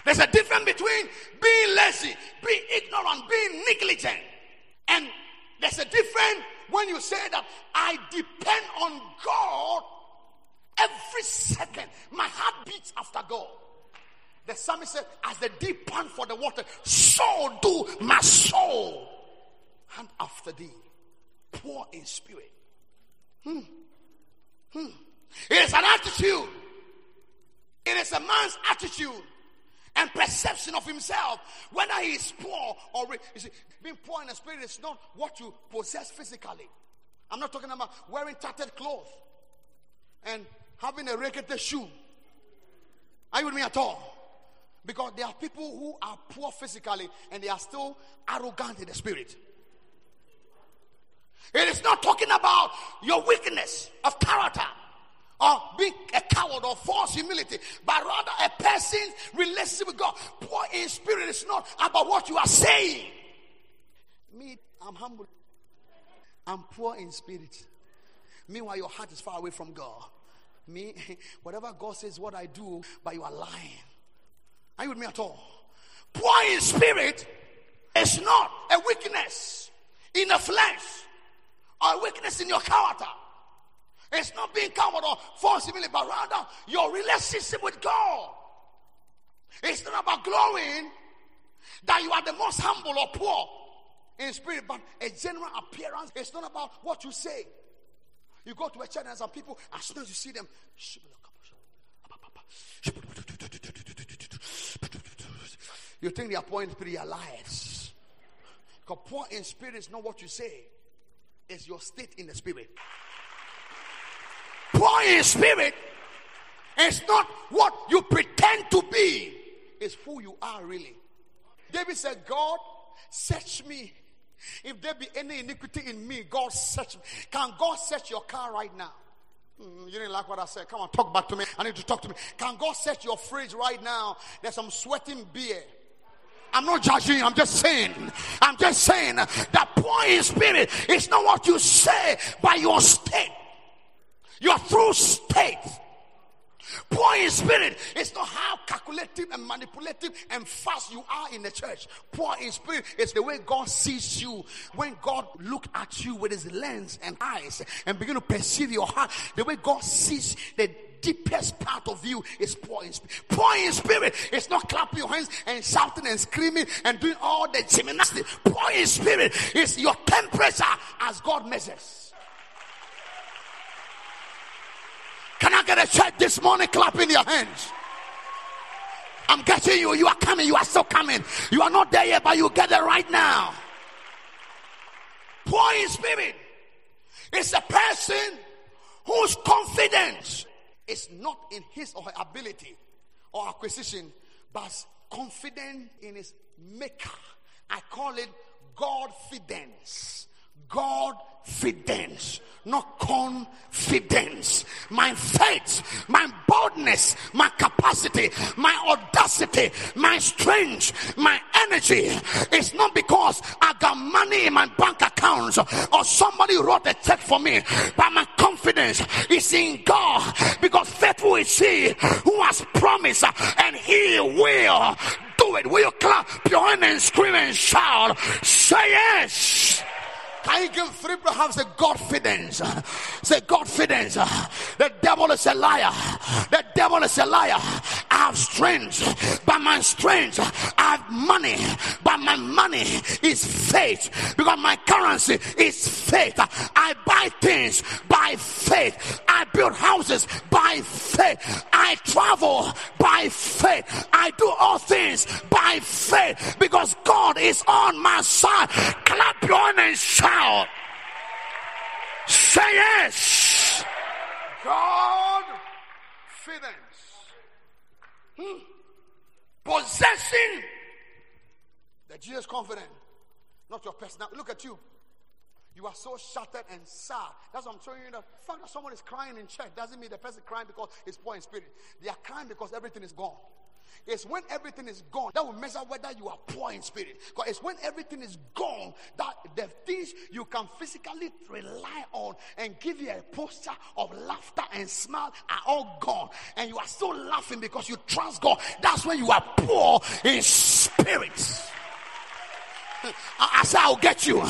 There's a difference between being lazy, being ignorant, being negligent. And there's a difference when you say that I depend on God every second. My heart beats after God. The psalmist said, as the deep pant for the water, so do my soul. And after thee, poor in spirit. Hmm. Hmm. It is an attitude. It is a man's attitude and perception of himself, whether he is poor or rich. You see, being poor in the spirit is not what you possess physically. I'm not talking about wearing tattered clothes and having a raggedy shoe. Are you with me at all? Because there are people who are poor physically and they are still arrogant in the spirit. It is not talking about your weakness of character or being a coward or false humility, but rather a person's relationship with God. Poor in spirit is not about what you are saying. Me, I'm humble. I'm poor in spirit. Meanwhile, your heart is far away from God. Me, whatever God says, what I do, but you are lying. Are you with me at all? Poor in spirit is not a weakness in the flesh. Or weakness in your character. It's not being coward or false humility, but rather your relationship with God. It's not about glorying that you are the most humble or poor in spirit, but a general appearance. It's not about what you say. You go to a church and some people, as soon as you see them, you think they are poor in spirit, they are liars. Because poor in spirit is not what you say. Is your state in the spirit. Poor in spirit is not what you pretend to be. It's who you are really. David said, God, search me. If there be any iniquity in me, God search me. Can God search your car right now? You didn't like what I said. Come on, talk back to me. I need to talk to me. Can God search your fridge right now? There's some sweating beer. I'm not judging you. I'm just saying. I'm just saying that poor in spirit is not what you say, but your state. Your true state. Poor in spirit is not how calculative and manipulative and fast you are in the church. Poor in spirit is the way God sees you. When God looks at you with his lens and eyes and begin to perceive your heart, the way God sees the deepest part of you is poor in spirit. Poor in spirit is not clapping your hands and shouting and screaming and doing all the gymnastics. Poor in spirit is your temperature as God measures. Can I get a church this morning clapping your hands? I'm getting you. You are coming. You are still coming. You are not there yet, but you get there right now. Poor in spirit is a person whose confidence it's not in his or her ability or acquisition, but confident in his maker. I call it God-fidence. God confidence. Not confidence. My faith, my boldness, my capacity, my audacity, my strength, my energy. It's not because I got money in my bank accounts or somebody wrote a check for me, but my confidence is in God, because faithful is He who has promised, and He will do it. Will you clap your hand and scream and shout? Say yes. Can you give three perhaps a confidence? Say confidence. The devil is a liar. The devil is a liar. I have strength. By my strength, I have money. But my money is faith. Because my currency is faith. I buy things by faith. I build houses by faith. I travel by faith. I do all things by faith. Because God is on my side. Clap your hands and shout. Out. Say yes. Confidence. Hmm. Possessing the Jesus confidence, not your personal. Look at you. You are so shattered and sad. That's what I'm showing you. The fact that someone is crying in church doesn't mean the person crying because he's poor in spirit. They are crying because everything is gone. It's when everything is gone that will measure whether you are poor in spirit. Because it's when everything is gone that the things you can physically rely on and give you a posture of laughter and smile are all gone. And you are still laughing because you trust God. That's when you are poor in spirit. I say, I'll get you.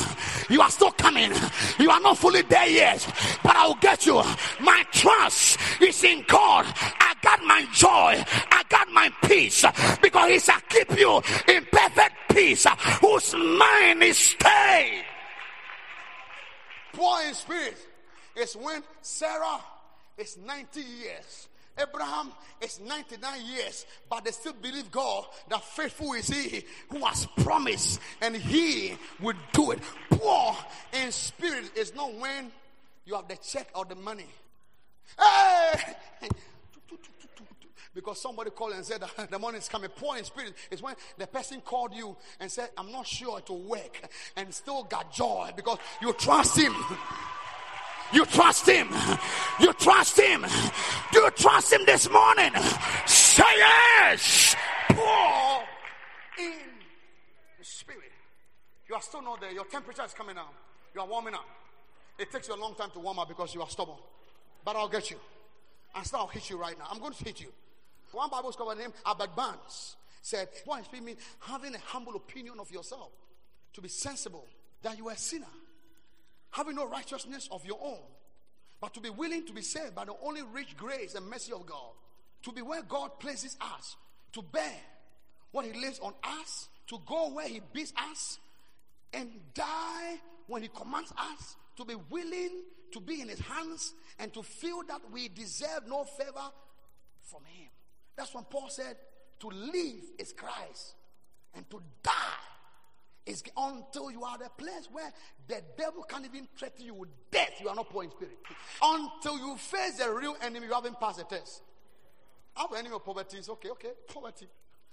You are still coming. You are not fully there yet, but I'll get you. My trust is in God. I got my joy. I got my peace, because He shall keep you in perfect peace whose mind is stayed. Poor in spirit is when Sarah is ninety years. Abraham is ninety-nine years, but they still believe God, that faithful is He who has promised, and He will do it. Poor in spirit is not when you have the check or the money. Hey! Because somebody called and said that the money is coming. Poor in spirit is when the person called you and said, I'm not sure it will work, and still got joy because you trust Him. You trust Him. You trust Him. Do you trust Him this morning? Say yes. Pour in the spirit. You are still not there. Your temperature is coming down. You are warming up. It takes you a long time to warm up because you are stubborn. But I'll get you. And so I'll hit you right now. I'm going to hit you. One Bible scholar named Abed Barnes said, "Poor in spirit means having a humble opinion of yourself, to be sensible that you are a sinner, having no righteousness of your own, but to be willing to be saved by the only rich grace and mercy of God, to be where God places us, to bear what He lays on us, to go where He bids us, and die when He commands us, to be willing to be in His hands, and to feel that we deserve no favor from Him." That's when Paul said, to live is Christ, and to die is until you are the place where the devil can't even threaten you with death. You are not poor in spirit. Until you face the real enemy, you haven't passed the test. Our enemy of poverty is okay, okay, poverty.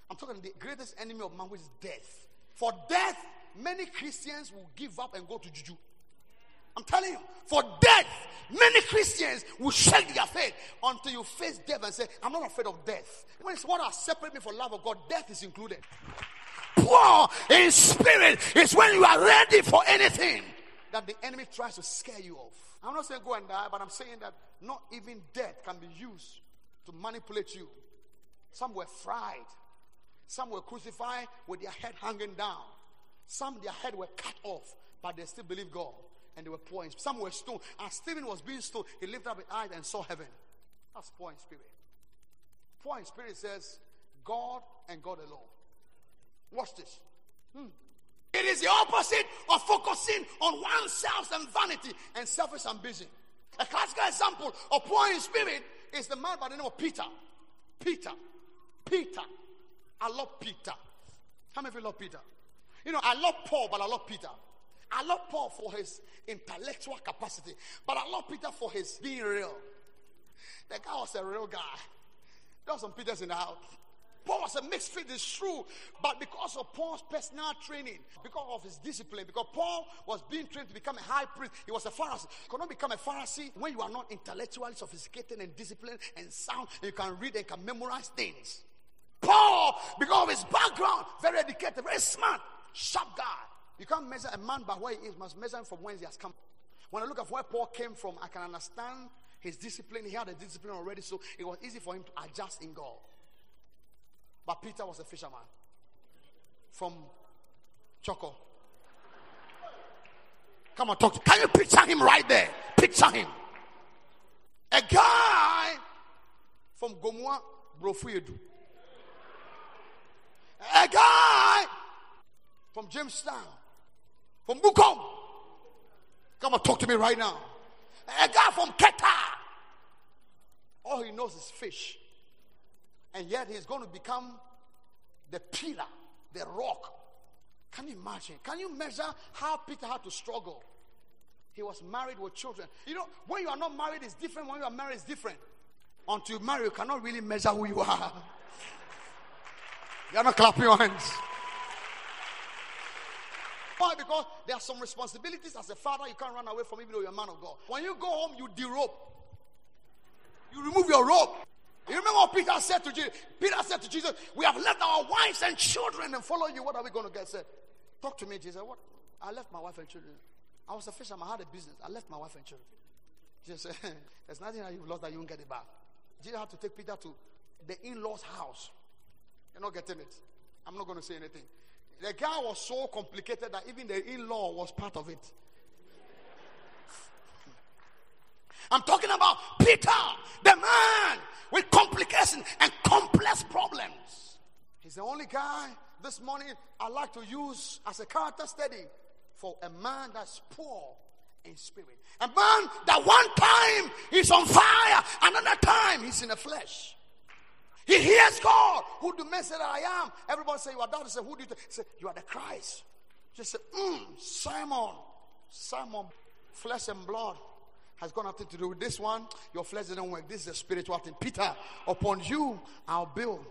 I'm talking the greatest enemy of man, which is death. For death, many Christians will give up and go to juju. I'm telling you, for death, many Christians will shake their faith until you face death and say, I'm not afraid of death. When it's what has separated me from love of God, death is included. Poor in spirit is when you are ready for anything that the enemy tries to scare you off. I'm not saying go and die, but I'm saying that not even death can be used to manipulate you. Some were fried. Some were crucified with their head hanging down. Some, their head were cut off, but they still believed God, and they were poor in spirit. Some were stoned. As Stephen was being stoned, he lifted up his eyes and saw heaven. That's poor in spirit. Poor in spirit says, God and God alone. Watch this. Hmm. It is the opposite of focusing on oneself and vanity and selfish ambition. A classical example of poor in spirit is the man by the name of Peter. Peter. Peter. I love Peter. How many of you love Peter? You know, I love Paul, but I love Peter. I love Paul for his intellectual capacity, but I love Peter for his being real. The guy was a real guy. There were some Peters in the house. Paul was a mixed fit, it's true, but because of Paul's personal training, because of his discipline, because Paul was being trained to become a high priest, he was a Pharisee. You cannot become a Pharisee when you are not intellectually sophisticated and disciplined and sound, and you can read and can memorize things. Paul, because of his background, very educated, very smart, sharp guy. You can't measure a man by where he is, you must measure him from whence he has come. When I look at where Paul came from, I can understand his discipline. He had a discipline already, so it was easy for him to adjust in God. But Peter was a fisherman from Choco. Come on, talk to. Can you picture him right there? Picture him. A guy from Gomwa, Brofuyedu. A guy from Jamestown, from Bukom. Come on, talk to me right now. A guy from Keta. All he knows is fish. And yet he's going to become the pillar, the rock. Can you imagine? Can you measure how Peter had to struggle? He was married with children. You know, when you are not married, it's different. When you are married, it's different. Until you marry, you cannot really measure who you are. You're not clapping your hands. Why? Because there are some responsibilities as a father you can't run away from, even though you're a man of God. When you go home, you derobe. You remove your robe. You remember what Peter said to Jesus? Peter said to Jesus, we have left our wives and children and follow you. What are we going to get? Said, talk to me, Jesus. What? I left my wife and children. I was a fisherman. I had a business. I left my wife and children. Jesus said, there's nothing that you've lost that you won't get it back. Jesus had to take Peter to the in-laws' house. You're not getting it. I'm not going to say anything. The guy was so complicated that even the in-law was part of it. I'm talking about Peter, the man with complications and complex problems. He's the only guy this morning I like to use as a character study for a man that's poor in spirit. A man that one time he's on fire, another time he's in the flesh. He hears God. Who do men say that I am? Everybody say, you are that. He said, who do you think? He said, you are the Christ. Just say, mm, Simon. Simon, flesh and blood has got nothing to do with this one. Your flesh doesn't work. This is a spiritual thing. Peter, upon you, I'll build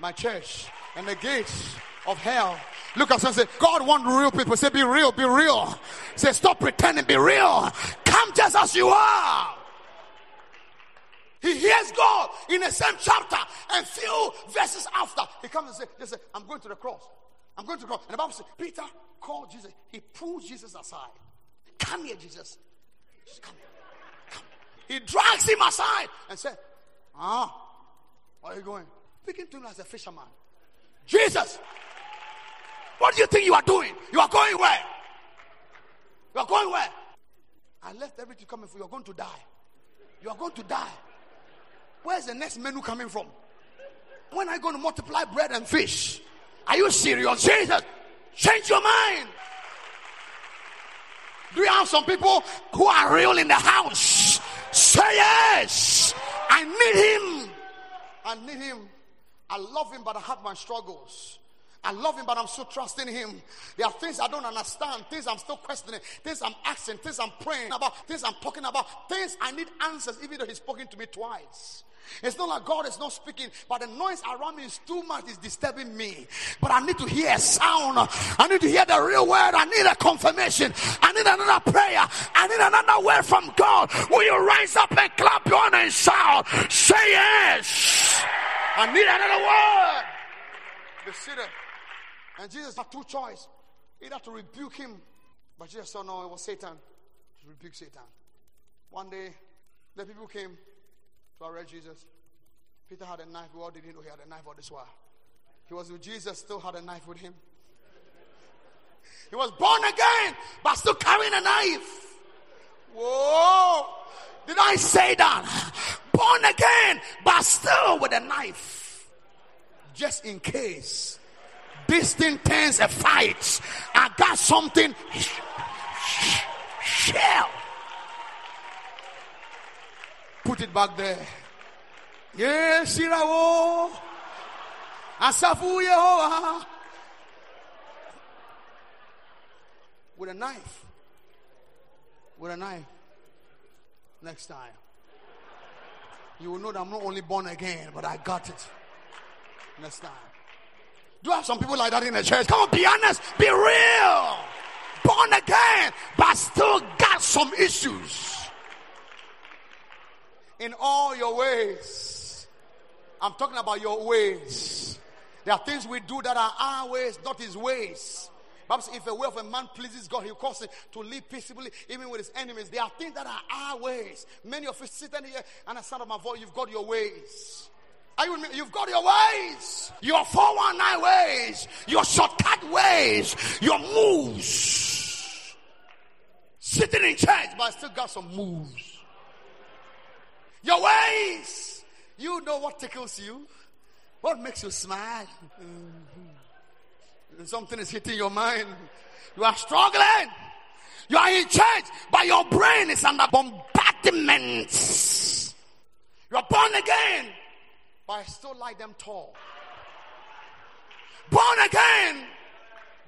my church and the gates of hell. Look at someone and say, God wants real people. Say, be real, be real. Say, stop pretending, be real. Come just as you are. He hears God in the same chapter and few verses after. He comes and says, listen, I'm going to the cross. I'm going to the cross. And the Bible says, Peter called Jesus. He pulled Jesus aside. Come here, Jesus. Just come here. Come. He drags him aside and said, ah, where are you going? Speaking to him as a fisherman. Jesus, what do you think you are doing? You are going where? You are going where? I left everything coming for you. You are going to die. You are going to die. Where's the next menu coming from? When are you going to multiply bread and fish? Are you serious? Jesus, change your mind. Do you have some people who are real in the house? Say yes. I need him. I need him. I love him, but I have my struggles. I love him, but I'm so trusting him. There are things I don't understand, things I'm still questioning, things I'm asking, things I'm praying about, things I'm talking about, things I need answers, even though he's spoken to me twice. It's not like God is not speaking, but the noise around me is too much, it's disturbing me. But I need to hear a sound. I need to hear the real word. I need a confirmation. I need another prayer. I need another word from God. Will you rise up and clap your hands and shout? Say yes. I need another word. Be seated. And Jesus had two choices. Either to rebuke him, but Jesus said, no, it was Satan. To rebuke Satan. One day, the people came to arrest Jesus. Peter had a knife. We all didn't know he had a knife all this while. He was with Jesus, still had a knife with him. He was born again, but still carrying a knife. Whoa! Did I say that? Born again, but still with a knife. Just in case this thing turns a fight, I got something. Shell. Put it back there. Yes, Shirawo. Asafu Yehovah. With a knife. With a knife. Next time. You will know that I'm not only born again, but I got it. next time. Do you have some people like that in the church? Come on, be honest, be real. Born again, but still got some issues. In all your ways. I'm talking about your ways. There are things we do that are our ways, not his ways. Perhaps if a way of a man pleases God, he'll cause it to live peaceably, even with his enemies. There are things that are our ways. Many of you sitting here, and the sound of my voice, you've got your ways. Are you with me? You've got your ways. Your four one nine ways. Your shortcut ways. Your moves. Sitting in church, but I still got some moves. Your ways. You know what tickles you. What makes you smile? Mm-hmm. Something is hitting your mind. You are struggling. You are in church, but your brain is under bombardments. You are born again, but I still like them tall. Born again,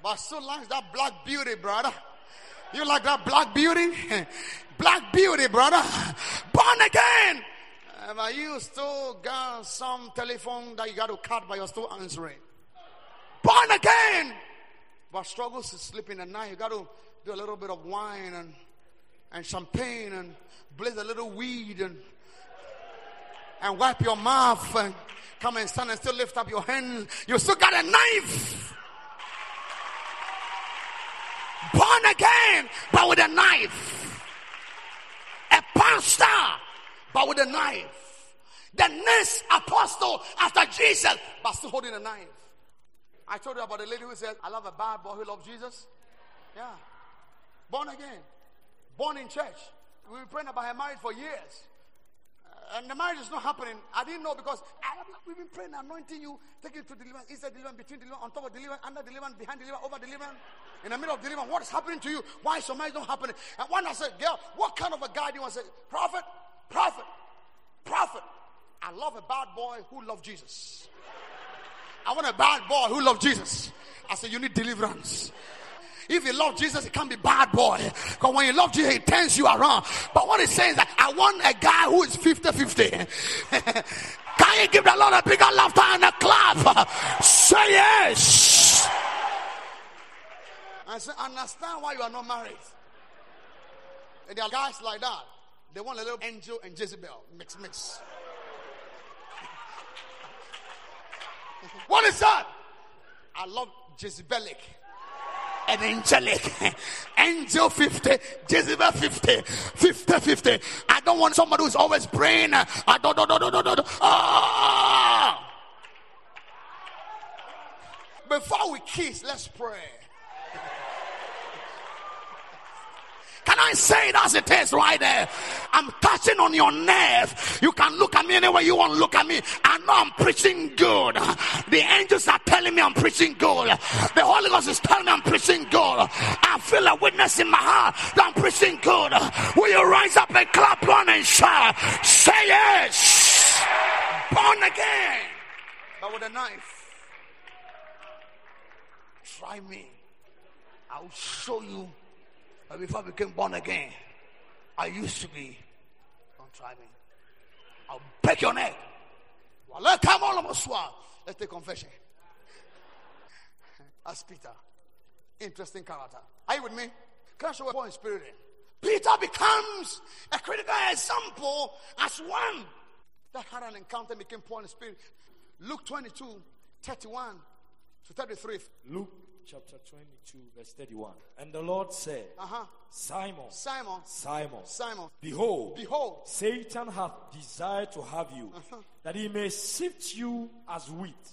but I still like that black beauty, brother. You like that black beauty? Black beauty, brother. Born again. But you still got some telephone that you got to cut, but you're still answering. Born again. But struggles to sleep in the night. You got to do a little bit of wine and, and champagne and blaze a little weed and and wipe your mouth and come and stand and still lift up your hands. You still got a knife. Born again, but with a knife. A pastor, but with a knife. The next apostle after Jesus, but still holding a knife. I told you about the lady who said, I love a bad boy who loves Jesus. Yeah. Born again. Born in church. We've been praying about her marriage for years. And the marriage is not happening. I didn't know because I, we've been praying, anointing you, taking you to deliverance, inside deliverance, between deliverance, on top of deliverance, under deliverance, behind deliverance, over deliverance, in the middle of deliverance. What is happening to you? Why is your marriage not happening? And one I said, girl, what kind of a guy do you want to say? Prophet, prophet, prophet. I love a bad boy who loves Jesus. I want a bad boy who loves Jesus. I said, you need deliverance. If you love Jesus, it can't be bad boy. Because when you love Jesus, he turns you around. But what he's saying is that I want a guy who is fifty-fifty. Can you give the Lord a bigger laughter and a clap? Say yes. I say, understand why you are not married. And there are guys like that. They want a little angel and Jezebel. Mix, mix. What is that? I love Jezebelic. An angelic. Angel fifty, Jezebel fifty, fifty fifty. I don't want somebody who's always praying. I don't, don't, don't, don't, don't, don't. Oh! Before we kiss, let's pray. Can I say it as it is right there? I'm touching on your nerve. You can look at me any way you want to look at me. I know I'm preaching good. The angels are telling me I'm preaching good. The Holy Ghost is telling me I'm preaching good. I feel a witness in my heart that I'm preaching good. Will you rise up and clap on and shout? Say yes. Born again. But with a knife. Try me. I will show you. But before I became born again, I used to be. Don't try me. I'll break your neck. Well, let's come on, let's take confession. That's Peter. Interesting character. Are you with me? Can I show you what spirit is? Peter becomes a critical example as one that had an encounter, became poor in spirit. Luke twenty-two, thirty-one to thirty-three. Luke. Chapter twenty-two, verse thirty-one. And the Lord said, uh-huh. Simon, Simon, Simon, Simon, behold, behold, Satan hath desired to have you, uh-huh. that he may sift you as wheat.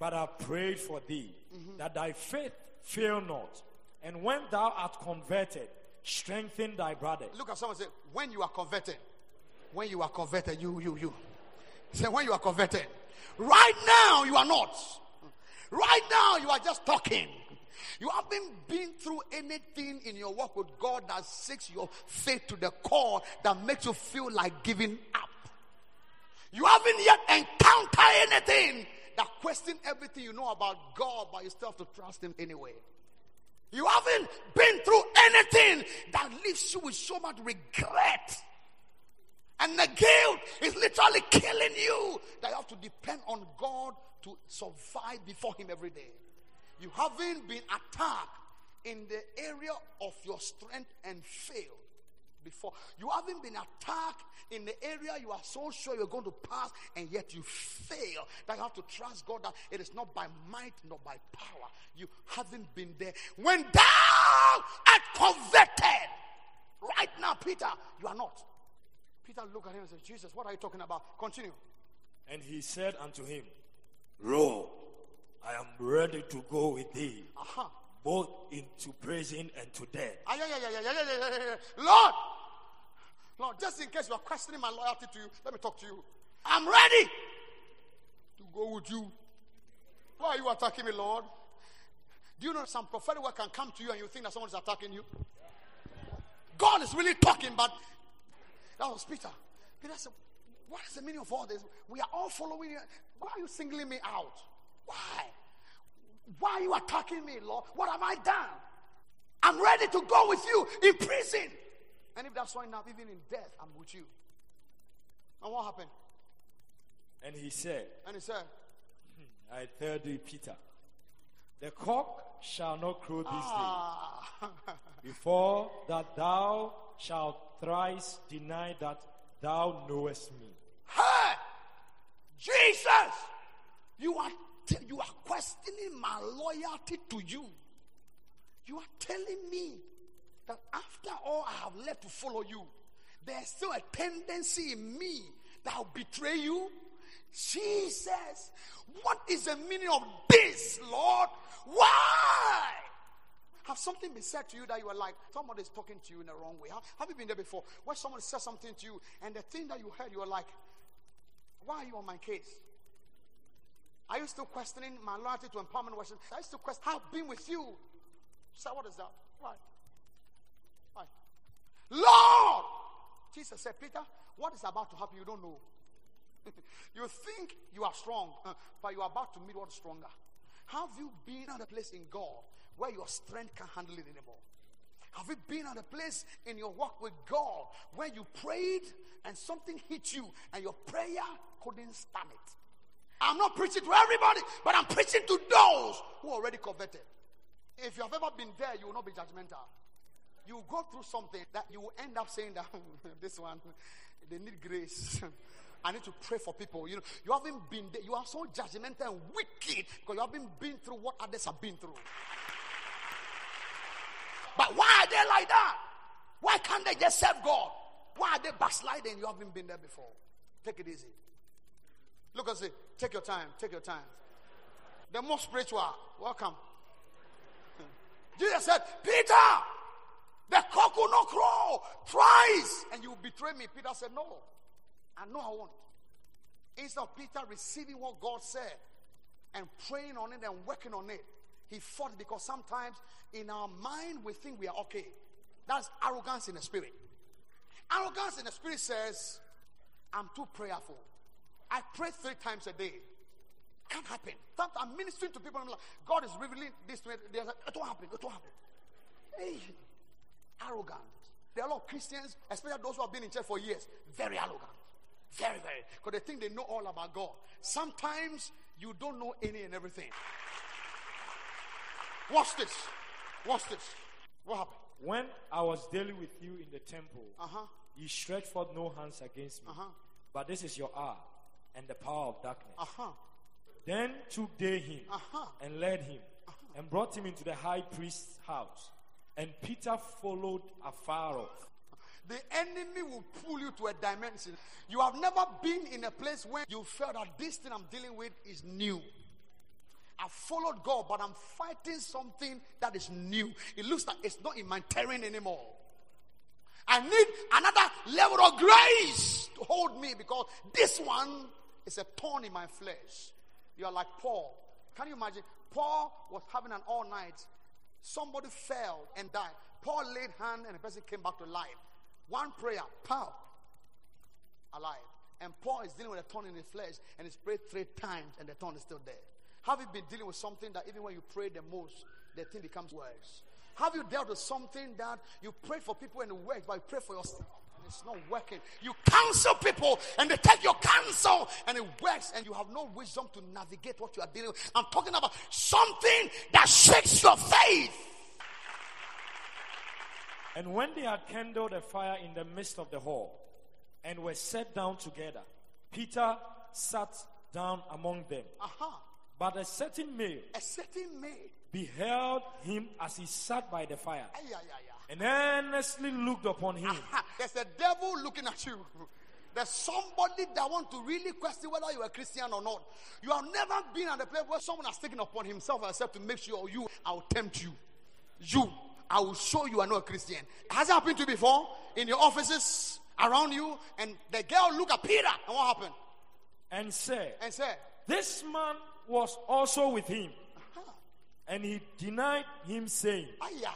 But I prayed for thee, mm-hmm. that thy faith fail not. And when thou art converted, strengthen thy brother. Look at someone and say, when you are converted, when you are converted, you, you, you. Say, when you are converted. Right now, you are not. Right now, you are just talking. You haven't been through anything in your walk with God that shakes your faith to the core, that makes you feel like giving up. You haven't yet encountered anything that questions everything you know about God, but you still have to trust him anyway. You haven't been through anything that leaves you with so much regret. And the guilt is literally killing you, that you have to depend on God to survive before him every day. You haven't been attacked in the area of your strength and failed before. You haven't been attacked in the area you are so sure you're going to pass, and yet you fail. That you have to trust God that it is not by might nor by power. You haven't been there. When thou art converted, right now, Peter, you are not. Peter looked at him and said, Jesus, what are you talking about? Continue. And he said unto him, Lo, I am ready to go with thee, uh-huh. both into prison and to death. Ah, yeah, yeah, yeah, yeah, yeah, yeah, yeah, yeah. Lord, Lord, just in case you are questioning my loyalty to you, let me talk to you. I'm ready to go with you. Why are you attacking me, Lord? Do you know some prophetic word can come to you and you think that someone is attacking you? God is really talking, but that was Peter. Peter said, what is the meaning of all this? We are all following you. Why are you singling me out? Why? Why are you attacking me, Lord? What have I done? I'm ready to go with you in prison. And if that's not enough, even in death, I'm with you. And what happened? And he said, And he said, I tell thee, Peter, the cock shall not crow this ah. day, before that thou shalt thrice deny that thou knowest me. Hey, Jesus, you are t- you are questioning my loyalty to you. You are telling me that after all I have left to follow you, there's still a tendency in me that will betray you. Jesus, what is the meaning of this, Lord? Why? Have something been said to you that you are like, somebody is talking to you in the wrong way? Have, have you been there before? When someone says something to you, and the thing that you heard, you are like, why are you on my case? Are you still questioning my loyalty to Empowerment Worship? Are you still questioning? I've been with you. So what is that? Why? Why? Lord! Jesus said, Peter, what is about to happen, you don't know. You think you are strong, but you are about to meet what's stronger. Have you been at a place in God where your strength can't handle it anymore? Have you been at a place in your walk with God where you prayed and something hit you and your prayer couldn't stand it? I'm not preaching to everybody, but I'm preaching to those who are already converted. If you have ever been there, you will not be judgmental. You will go through something that you will end up saying that this one, they need grace. I need to pray for people. You know, you haven't been there. You are so judgmental and wicked because you haven't been through what others have been through. But why are they like that? Why can't they just serve God? Why are they backsliding? You haven't been there before. Take it easy. Look and say, take your time, take your time. The most spiritual, welcome. Jesus said, Peter, the cock will not crow thrice, and you will betray me. Peter said, no. I know I won't. Instead of Peter receiving what God said and praying on it and working on it, he fought, because sometimes in our mind we think we are okay. That's arrogance in the spirit. Arrogance in the spirit says, I'm too prayerful. I pray three times a day. Can't happen. Sometimes I'm ministering to people and I'm like, God is revealing this to me. They're like, it won't happen, it won't happen. Hey, arrogant. There are a lot of Christians, especially those who have been in church for years, very arrogant. Very, very. Because they think they know all about God. Sometimes you don't know any and everything. Watch this. Watch this. What happened? When I was daily with you in the temple, uh-huh. you stretched forth no hands against me. Uh-huh. But this is your hour and the power of darkness. Uh-huh. Then took they him uh-huh. and led him uh-huh. and brought him into the high priest's house. And Peter followed afar off. The enemy will pull you to a dimension. You have never been in a place where you felt that this thing I'm dealing with is new. I followed God, but I'm fighting something that is new. It looks like it's not in my terrain anymore. I need another level of grace to hold me, because this one is a thorn in my flesh. You are like Paul. Can you imagine? Paul was having an all-night. Somebody fell and died. Paul laid hand and the person came back to life. One prayer, pow, alive. And Paul is dealing with a thorn in his flesh, and he's prayed three times and the thorn is still there. Have you been dealing with something that even when you pray the most, the thing becomes worse? Have you dealt with something that you prayed for people and it worked, but you pray for yourself? it's not working. You counsel people and they take your counsel and it works, and you have no wisdom to navigate what you are dealing with. I'm talking about something that shakes your faith. And when they had kindled a fire in the midst of the hall and were set down together, Peter sat down among them. Uh-huh. But a certain male, a certain maid beheld him as he sat by the fire, ay, ay, ay, ay. And earnestly looked upon him. Uh-huh. There's a devil looking at you. There's somebody that wants to really question whether you are Christian or not. You have never been at a place where someone has taken upon himself or herself to make sure you, I will tempt you. You, I will show you are not a Christian. Has it happened to you before? In your offices, around you, and the girl look at Peter, and what happened? And said, and said, this man was also with him. Uh-huh. And he denied him, saying, Aya.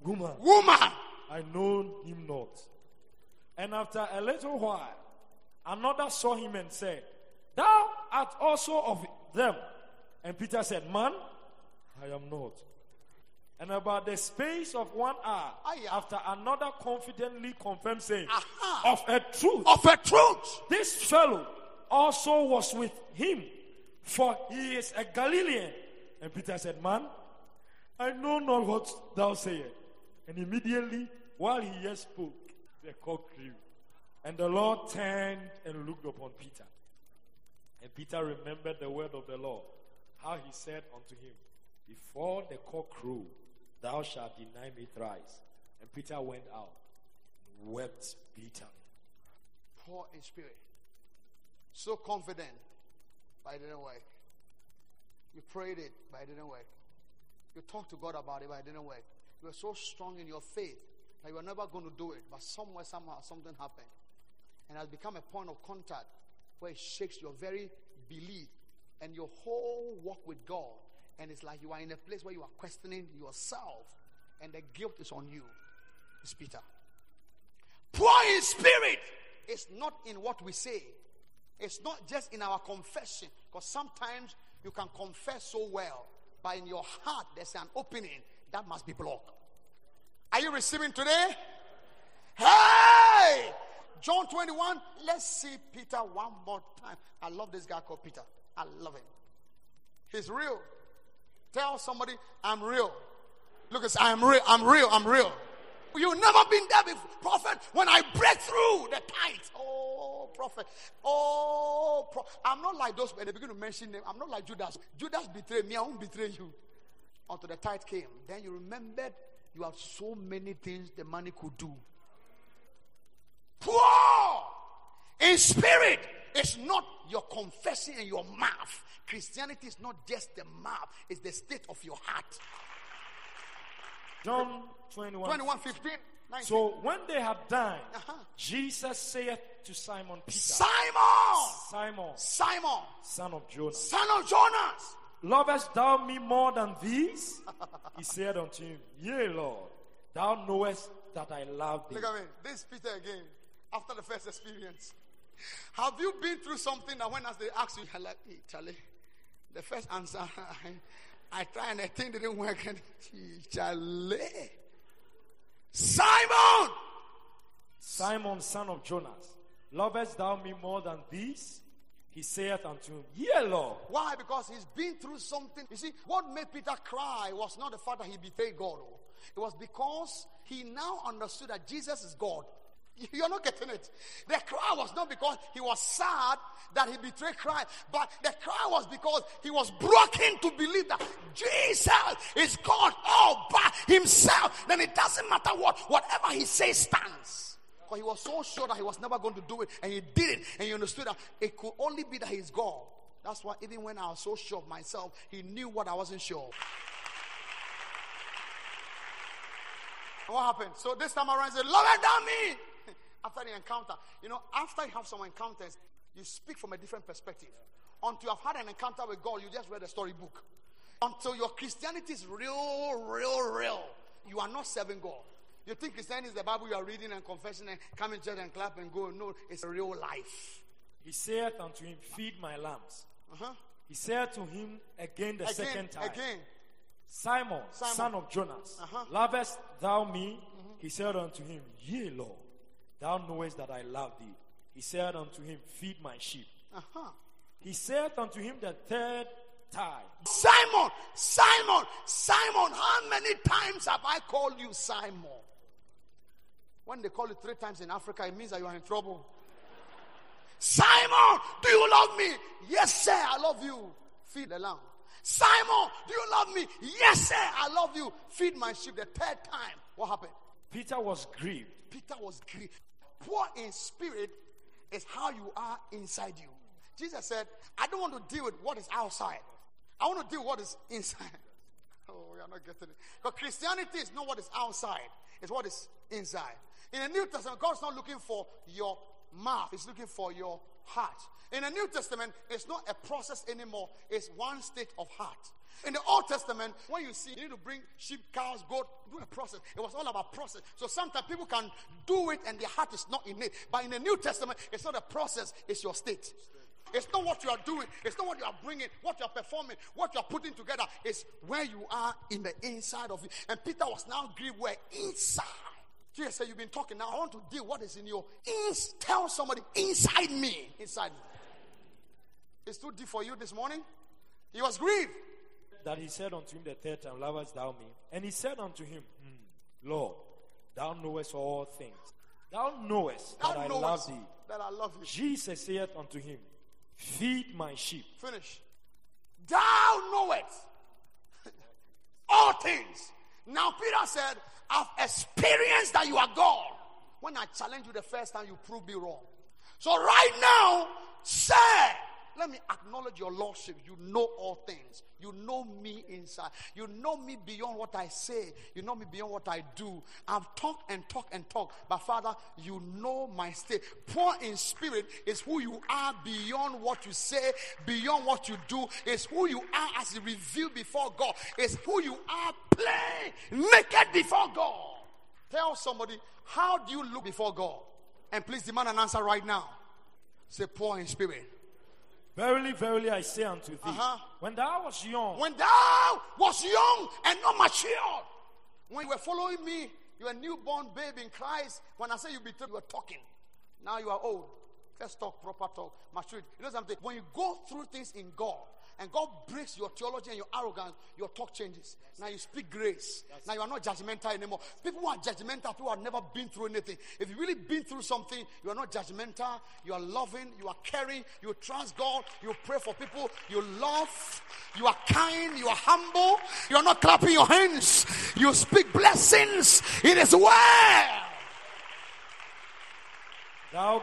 Woman, woman, I know him not. And after a little while, another saw him and said, thou art also of them. And Peter said, man, I am not. And about the space of one hour, Aya. After another confidently confirmed, saying, uh-huh. of a truth, of a truth, this fellow also was with him, for he is a Galilean. And Peter said, man, I know not what thou sayest. And immediately, while he yet spoke, the cock crew. And the Lord turned and looked upon Peter. And Peter remembered the word of the Lord, how he said unto him, before the cock crew, thou shalt deny me thrice. And Peter went out and wept bitterly. Poor in spirit. So confident, but it didn't work. You prayed it, but it didn't work. You talked to God about it, but it didn't work. You were so strong in your faith that you were never going to do it, but somewhere, somehow, something happened. And it has become a point of contact where it shakes your very belief and your whole walk with God. And it's like you are in a place where you are questioning yourself, and the guilt is on you. It's Peter. Poor in spirit. It's not in what we say. It's not just in our confession, because sometimes you can confess so well, but in your heart there's an opening that must be blocked. Are you receiving today? Hey! John twenty-one, let's see Peter one more time. I love this guy called Peter. I love him. He's real. Tell somebody, I'm real. Look, it's I'm real, I'm real, I'm real. You've never been there before. Prophet, when I break through the tides. Oh, prophet. Oh, pro- I'm not like those when they begin to mention them. I'm not like Judas. Judas betrayed me. I won't betray you. Until the tide came. Then you remembered you have so many things the money could do. Poor in spirit. It's not your confession and your mouth. Christianity is not just the mouth. It's the state of your heart. John twenty-one, twenty-one fifteen, nineteen. So when they had dined, uh-huh. Jesus saith to Simon Peter, Simon! Simon! Simon! Son of Jonas. Son of Jonas! Lovest thou me more than these? He said unto him, yea, Lord, thou knowest that I love thee. Look at me. This Peter again, after the first experience. Have you been through something that when they ask you, like, hey, Charlie, the first answer, I tried and the thing didn't work. And Charlie. Simon! Simon, son of Jonas, lovest thou me more than these? He saith unto him, yea, Lord. Why? Because he's been through something. You see, what made Peter cry was not the fact that he betrayed God. It was because he now understood that Jesus is God. You're not getting it. The cry was not because he was sad that he betrayed Christ, but the cry was because he was broken to believe that Jesus is God all by himself. Then it doesn't matter what, whatever he says stands. Because he was so sure that he was never going to do it, and he did it, and he understood that it could only be that he's God. That's why even when I was so sure of myself, he knew what I wasn't sure. What happened? So this time around, he said, Lord, damn me. After the encounter, you know, after you have some encounters, you speak from a different perspective. Until you have had an encounter with God, you just read a storybook. Until your Christianity is real, real, real, you are not serving God. You think Christianity is the Bible you are reading and confessing and coming to church and clap and go. No, it's real life. He saith unto him, feed my lambs. Uh-huh. He said to him again the again, second time. Again. Simon, Simon, son of Jonas, uh-huh. lovest thou me? Mm-hmm. He said unto him, yea, Lord. Thou knowest that I love thee. He said unto him, feed my sheep. Uh-huh. He said unto him the third time, Simon, Simon, Simon, how many times have I called you Simon? When they call it three times in Africa, it means that you are in trouble. Simon, do you love me? Yes, sir, I love you. Feed the lamb. Simon, do you love me? Yes, sir, I love you. Feed my sheep. The third time, what happened? Peter was grieved. Peter was grieved. Poor in spirit is how you are inside you. Jesus said, I don't want to deal with what is outside. I want to deal with what is inside. Oh, we are not getting it. Because Christianity is not what is outside. It's what is inside. In the New Testament, God's not looking for your mouth. He's looking for your heart. In the New Testament, it's not a process anymore. It's one state of heart. In the Old Testament, when you see you need to bring sheep, cows, goat, do a process. It was all about process. So sometimes people can do it and their heart is not in it. But in the New Testament, it's not a process. It's your state. It's not what you are doing. It's not what you are bringing, what you are performing, what you are putting together. It's where you are in the inside of you. And Peter was now grieved where inside. Jesus said, you've been talking now. I want to deal what is in your ins. Tell somebody, inside me. Inside me. It's too deep for you this morning. He was grieved. That he said unto him the third time, lovest thou me? And he said unto him, mm, Lord, thou knowest all things. Thou knowest thou that knowest I love thee. That I love you. Jesus said unto him, feed my sheep. Finish. Thou knowest all things. Now Peter said, I've experienced that you are God. When I challenged you the first time, you proved me wrong. So right now, say, let me acknowledge your lordship. You know all things. You know me inside. You know me beyond what I say. You know me beyond what I do. I've talked and talked and talked. But Father, you know my state. Poor in spirit is who you are beyond what you say, beyond what you do. It's who you are as you reveal before God. It's who you are plain, naked before God. Tell somebody, how do you look before God? And please demand an answer right now. Say, poor in spirit. Verily, verily, I say unto thee, uh-huh. when thou was young, when thou was young and not mature, when you were following me, you were a newborn baby in Christ. When I say you betrayed, you were talking. Now you are old. Let's talk proper talk, maturity. You know something? When you go through things in God, and God breaks your theology and your arrogance, your talk changes. Yes. Now you speak grace. Yes. Now you are not judgmental anymore. People who are judgmental, people who have never been through anything. If you've really been through something, you are not judgmental. You are loving. You are caring. You trust God. You pray for people. You love. You are kind. You are humble. You are not clapping your hands. You speak blessings. It is well. Thou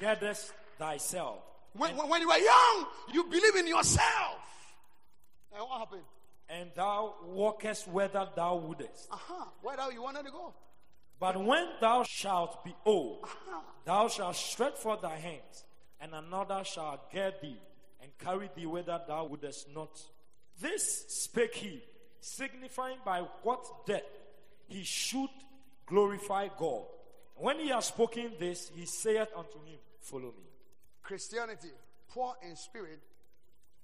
gettest thyself. When, when you were young, you believe in yourself. And what happened? And thou walkest whither thou wouldest. Uh-huh. Where thou you wanted to go. But when thou shalt be old, uh-huh. thou shalt stretch forth thy hands, and another shall get thee, and carry thee whither thou wouldest not. This spake he, signifying by what death he should glorify God. And when he had spoken this, he saith unto him, follow me. Christianity, poor in spirit,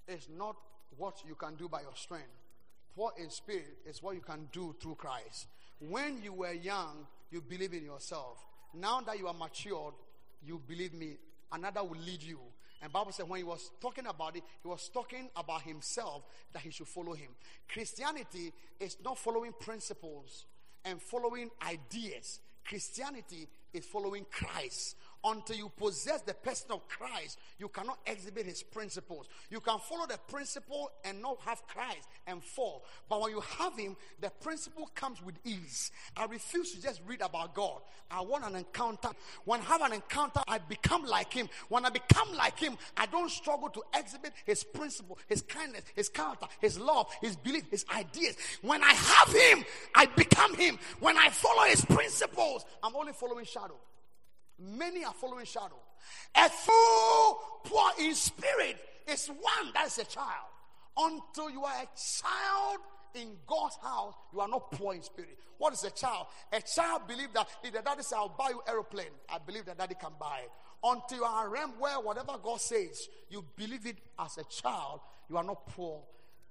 is not what you can do by your strength. Poor in spirit is what you can do through Christ. When you were young, you believed in yourself. Now that you are matured, you believe me. Another will lead you. And Bible said when he was talking about it, he was talking about himself that he should follow him. Christianity is not following principles and following ideas. Christianity is following Christ. Until you possess the person of Christ, you cannot exhibit his principles. You can follow the principle and not have Christ and fall. But when you have him, the principle comes with ease. I refuse to just read about God. I want an encounter. When I have an encounter, I become like him. When I become like him, I don't struggle to exhibit his principle, his kindness, his character, his love, his belief, his ideas. When I have him, I become him. When I follow his principles, I'm only following shadow. Many are following shadow. A fool poor in spirit is one that is a child. Until you are a child in God's house, you are not poor in spirit. What is a child? A child believes that if the daddy says, I'll buy you an aeroplane, I believe that daddy can buy it. Until you are a realm where whatever God says, you believe it as a child, you are not poor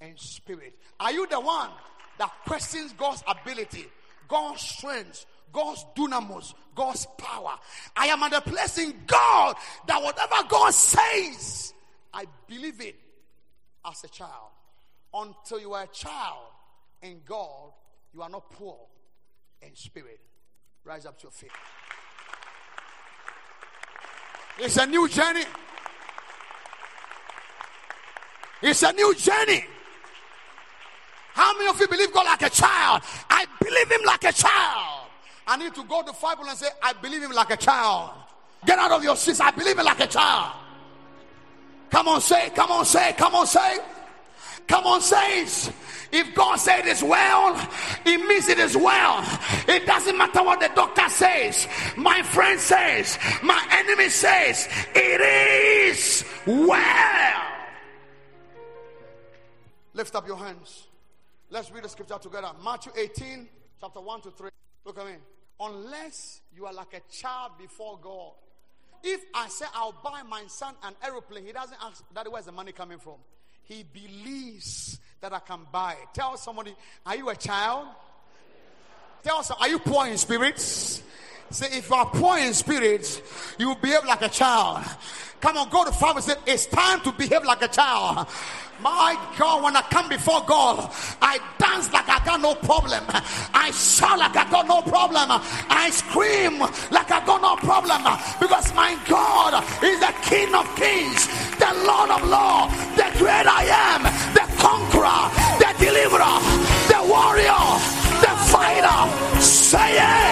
in spirit. Are you the one that questions God's ability, God's strength, God's dunamos, God's power. I am at a place in God that whatever God says, I believe it as a child. Until you are a child in God, you are not poor in spirit. Rise up to your feet. It's a new journey. It's a new journey. How many of you believe God like a child? I believe him like a child. I need to go to Bible and say, I believe him like a child. Get out of your seats. I believe him like a child. Come on, say, come on, say, come on, say. Come on, saints. If God said it is well, it means it is well. It doesn't matter what the doctor says, my friend says, my enemy says, it is well. Lift up your hands. Let's read the scripture together. Matthew eighteen, chapter one to three. Look at me. Unless you are like a child before God. If I say I'll buy my son an aeroplane, he doesn't ask, Daddy, where's the money coming from? He believes that I can buy it. Tell somebody, are you a child? Tell somebody, are you poor in spirits? Say, if you are poor in spirits, you will behave like a child. Come on, go to Father and say, it's time to behave like a child. My God, when I come before God, I dance like I got no problem. I shout like I got no problem. I scream like I got no problem. Because my God is the King of Kings, the Lord of Lords, the great I am, the conqueror, the deliverer, the warrior, the fighter. Say it.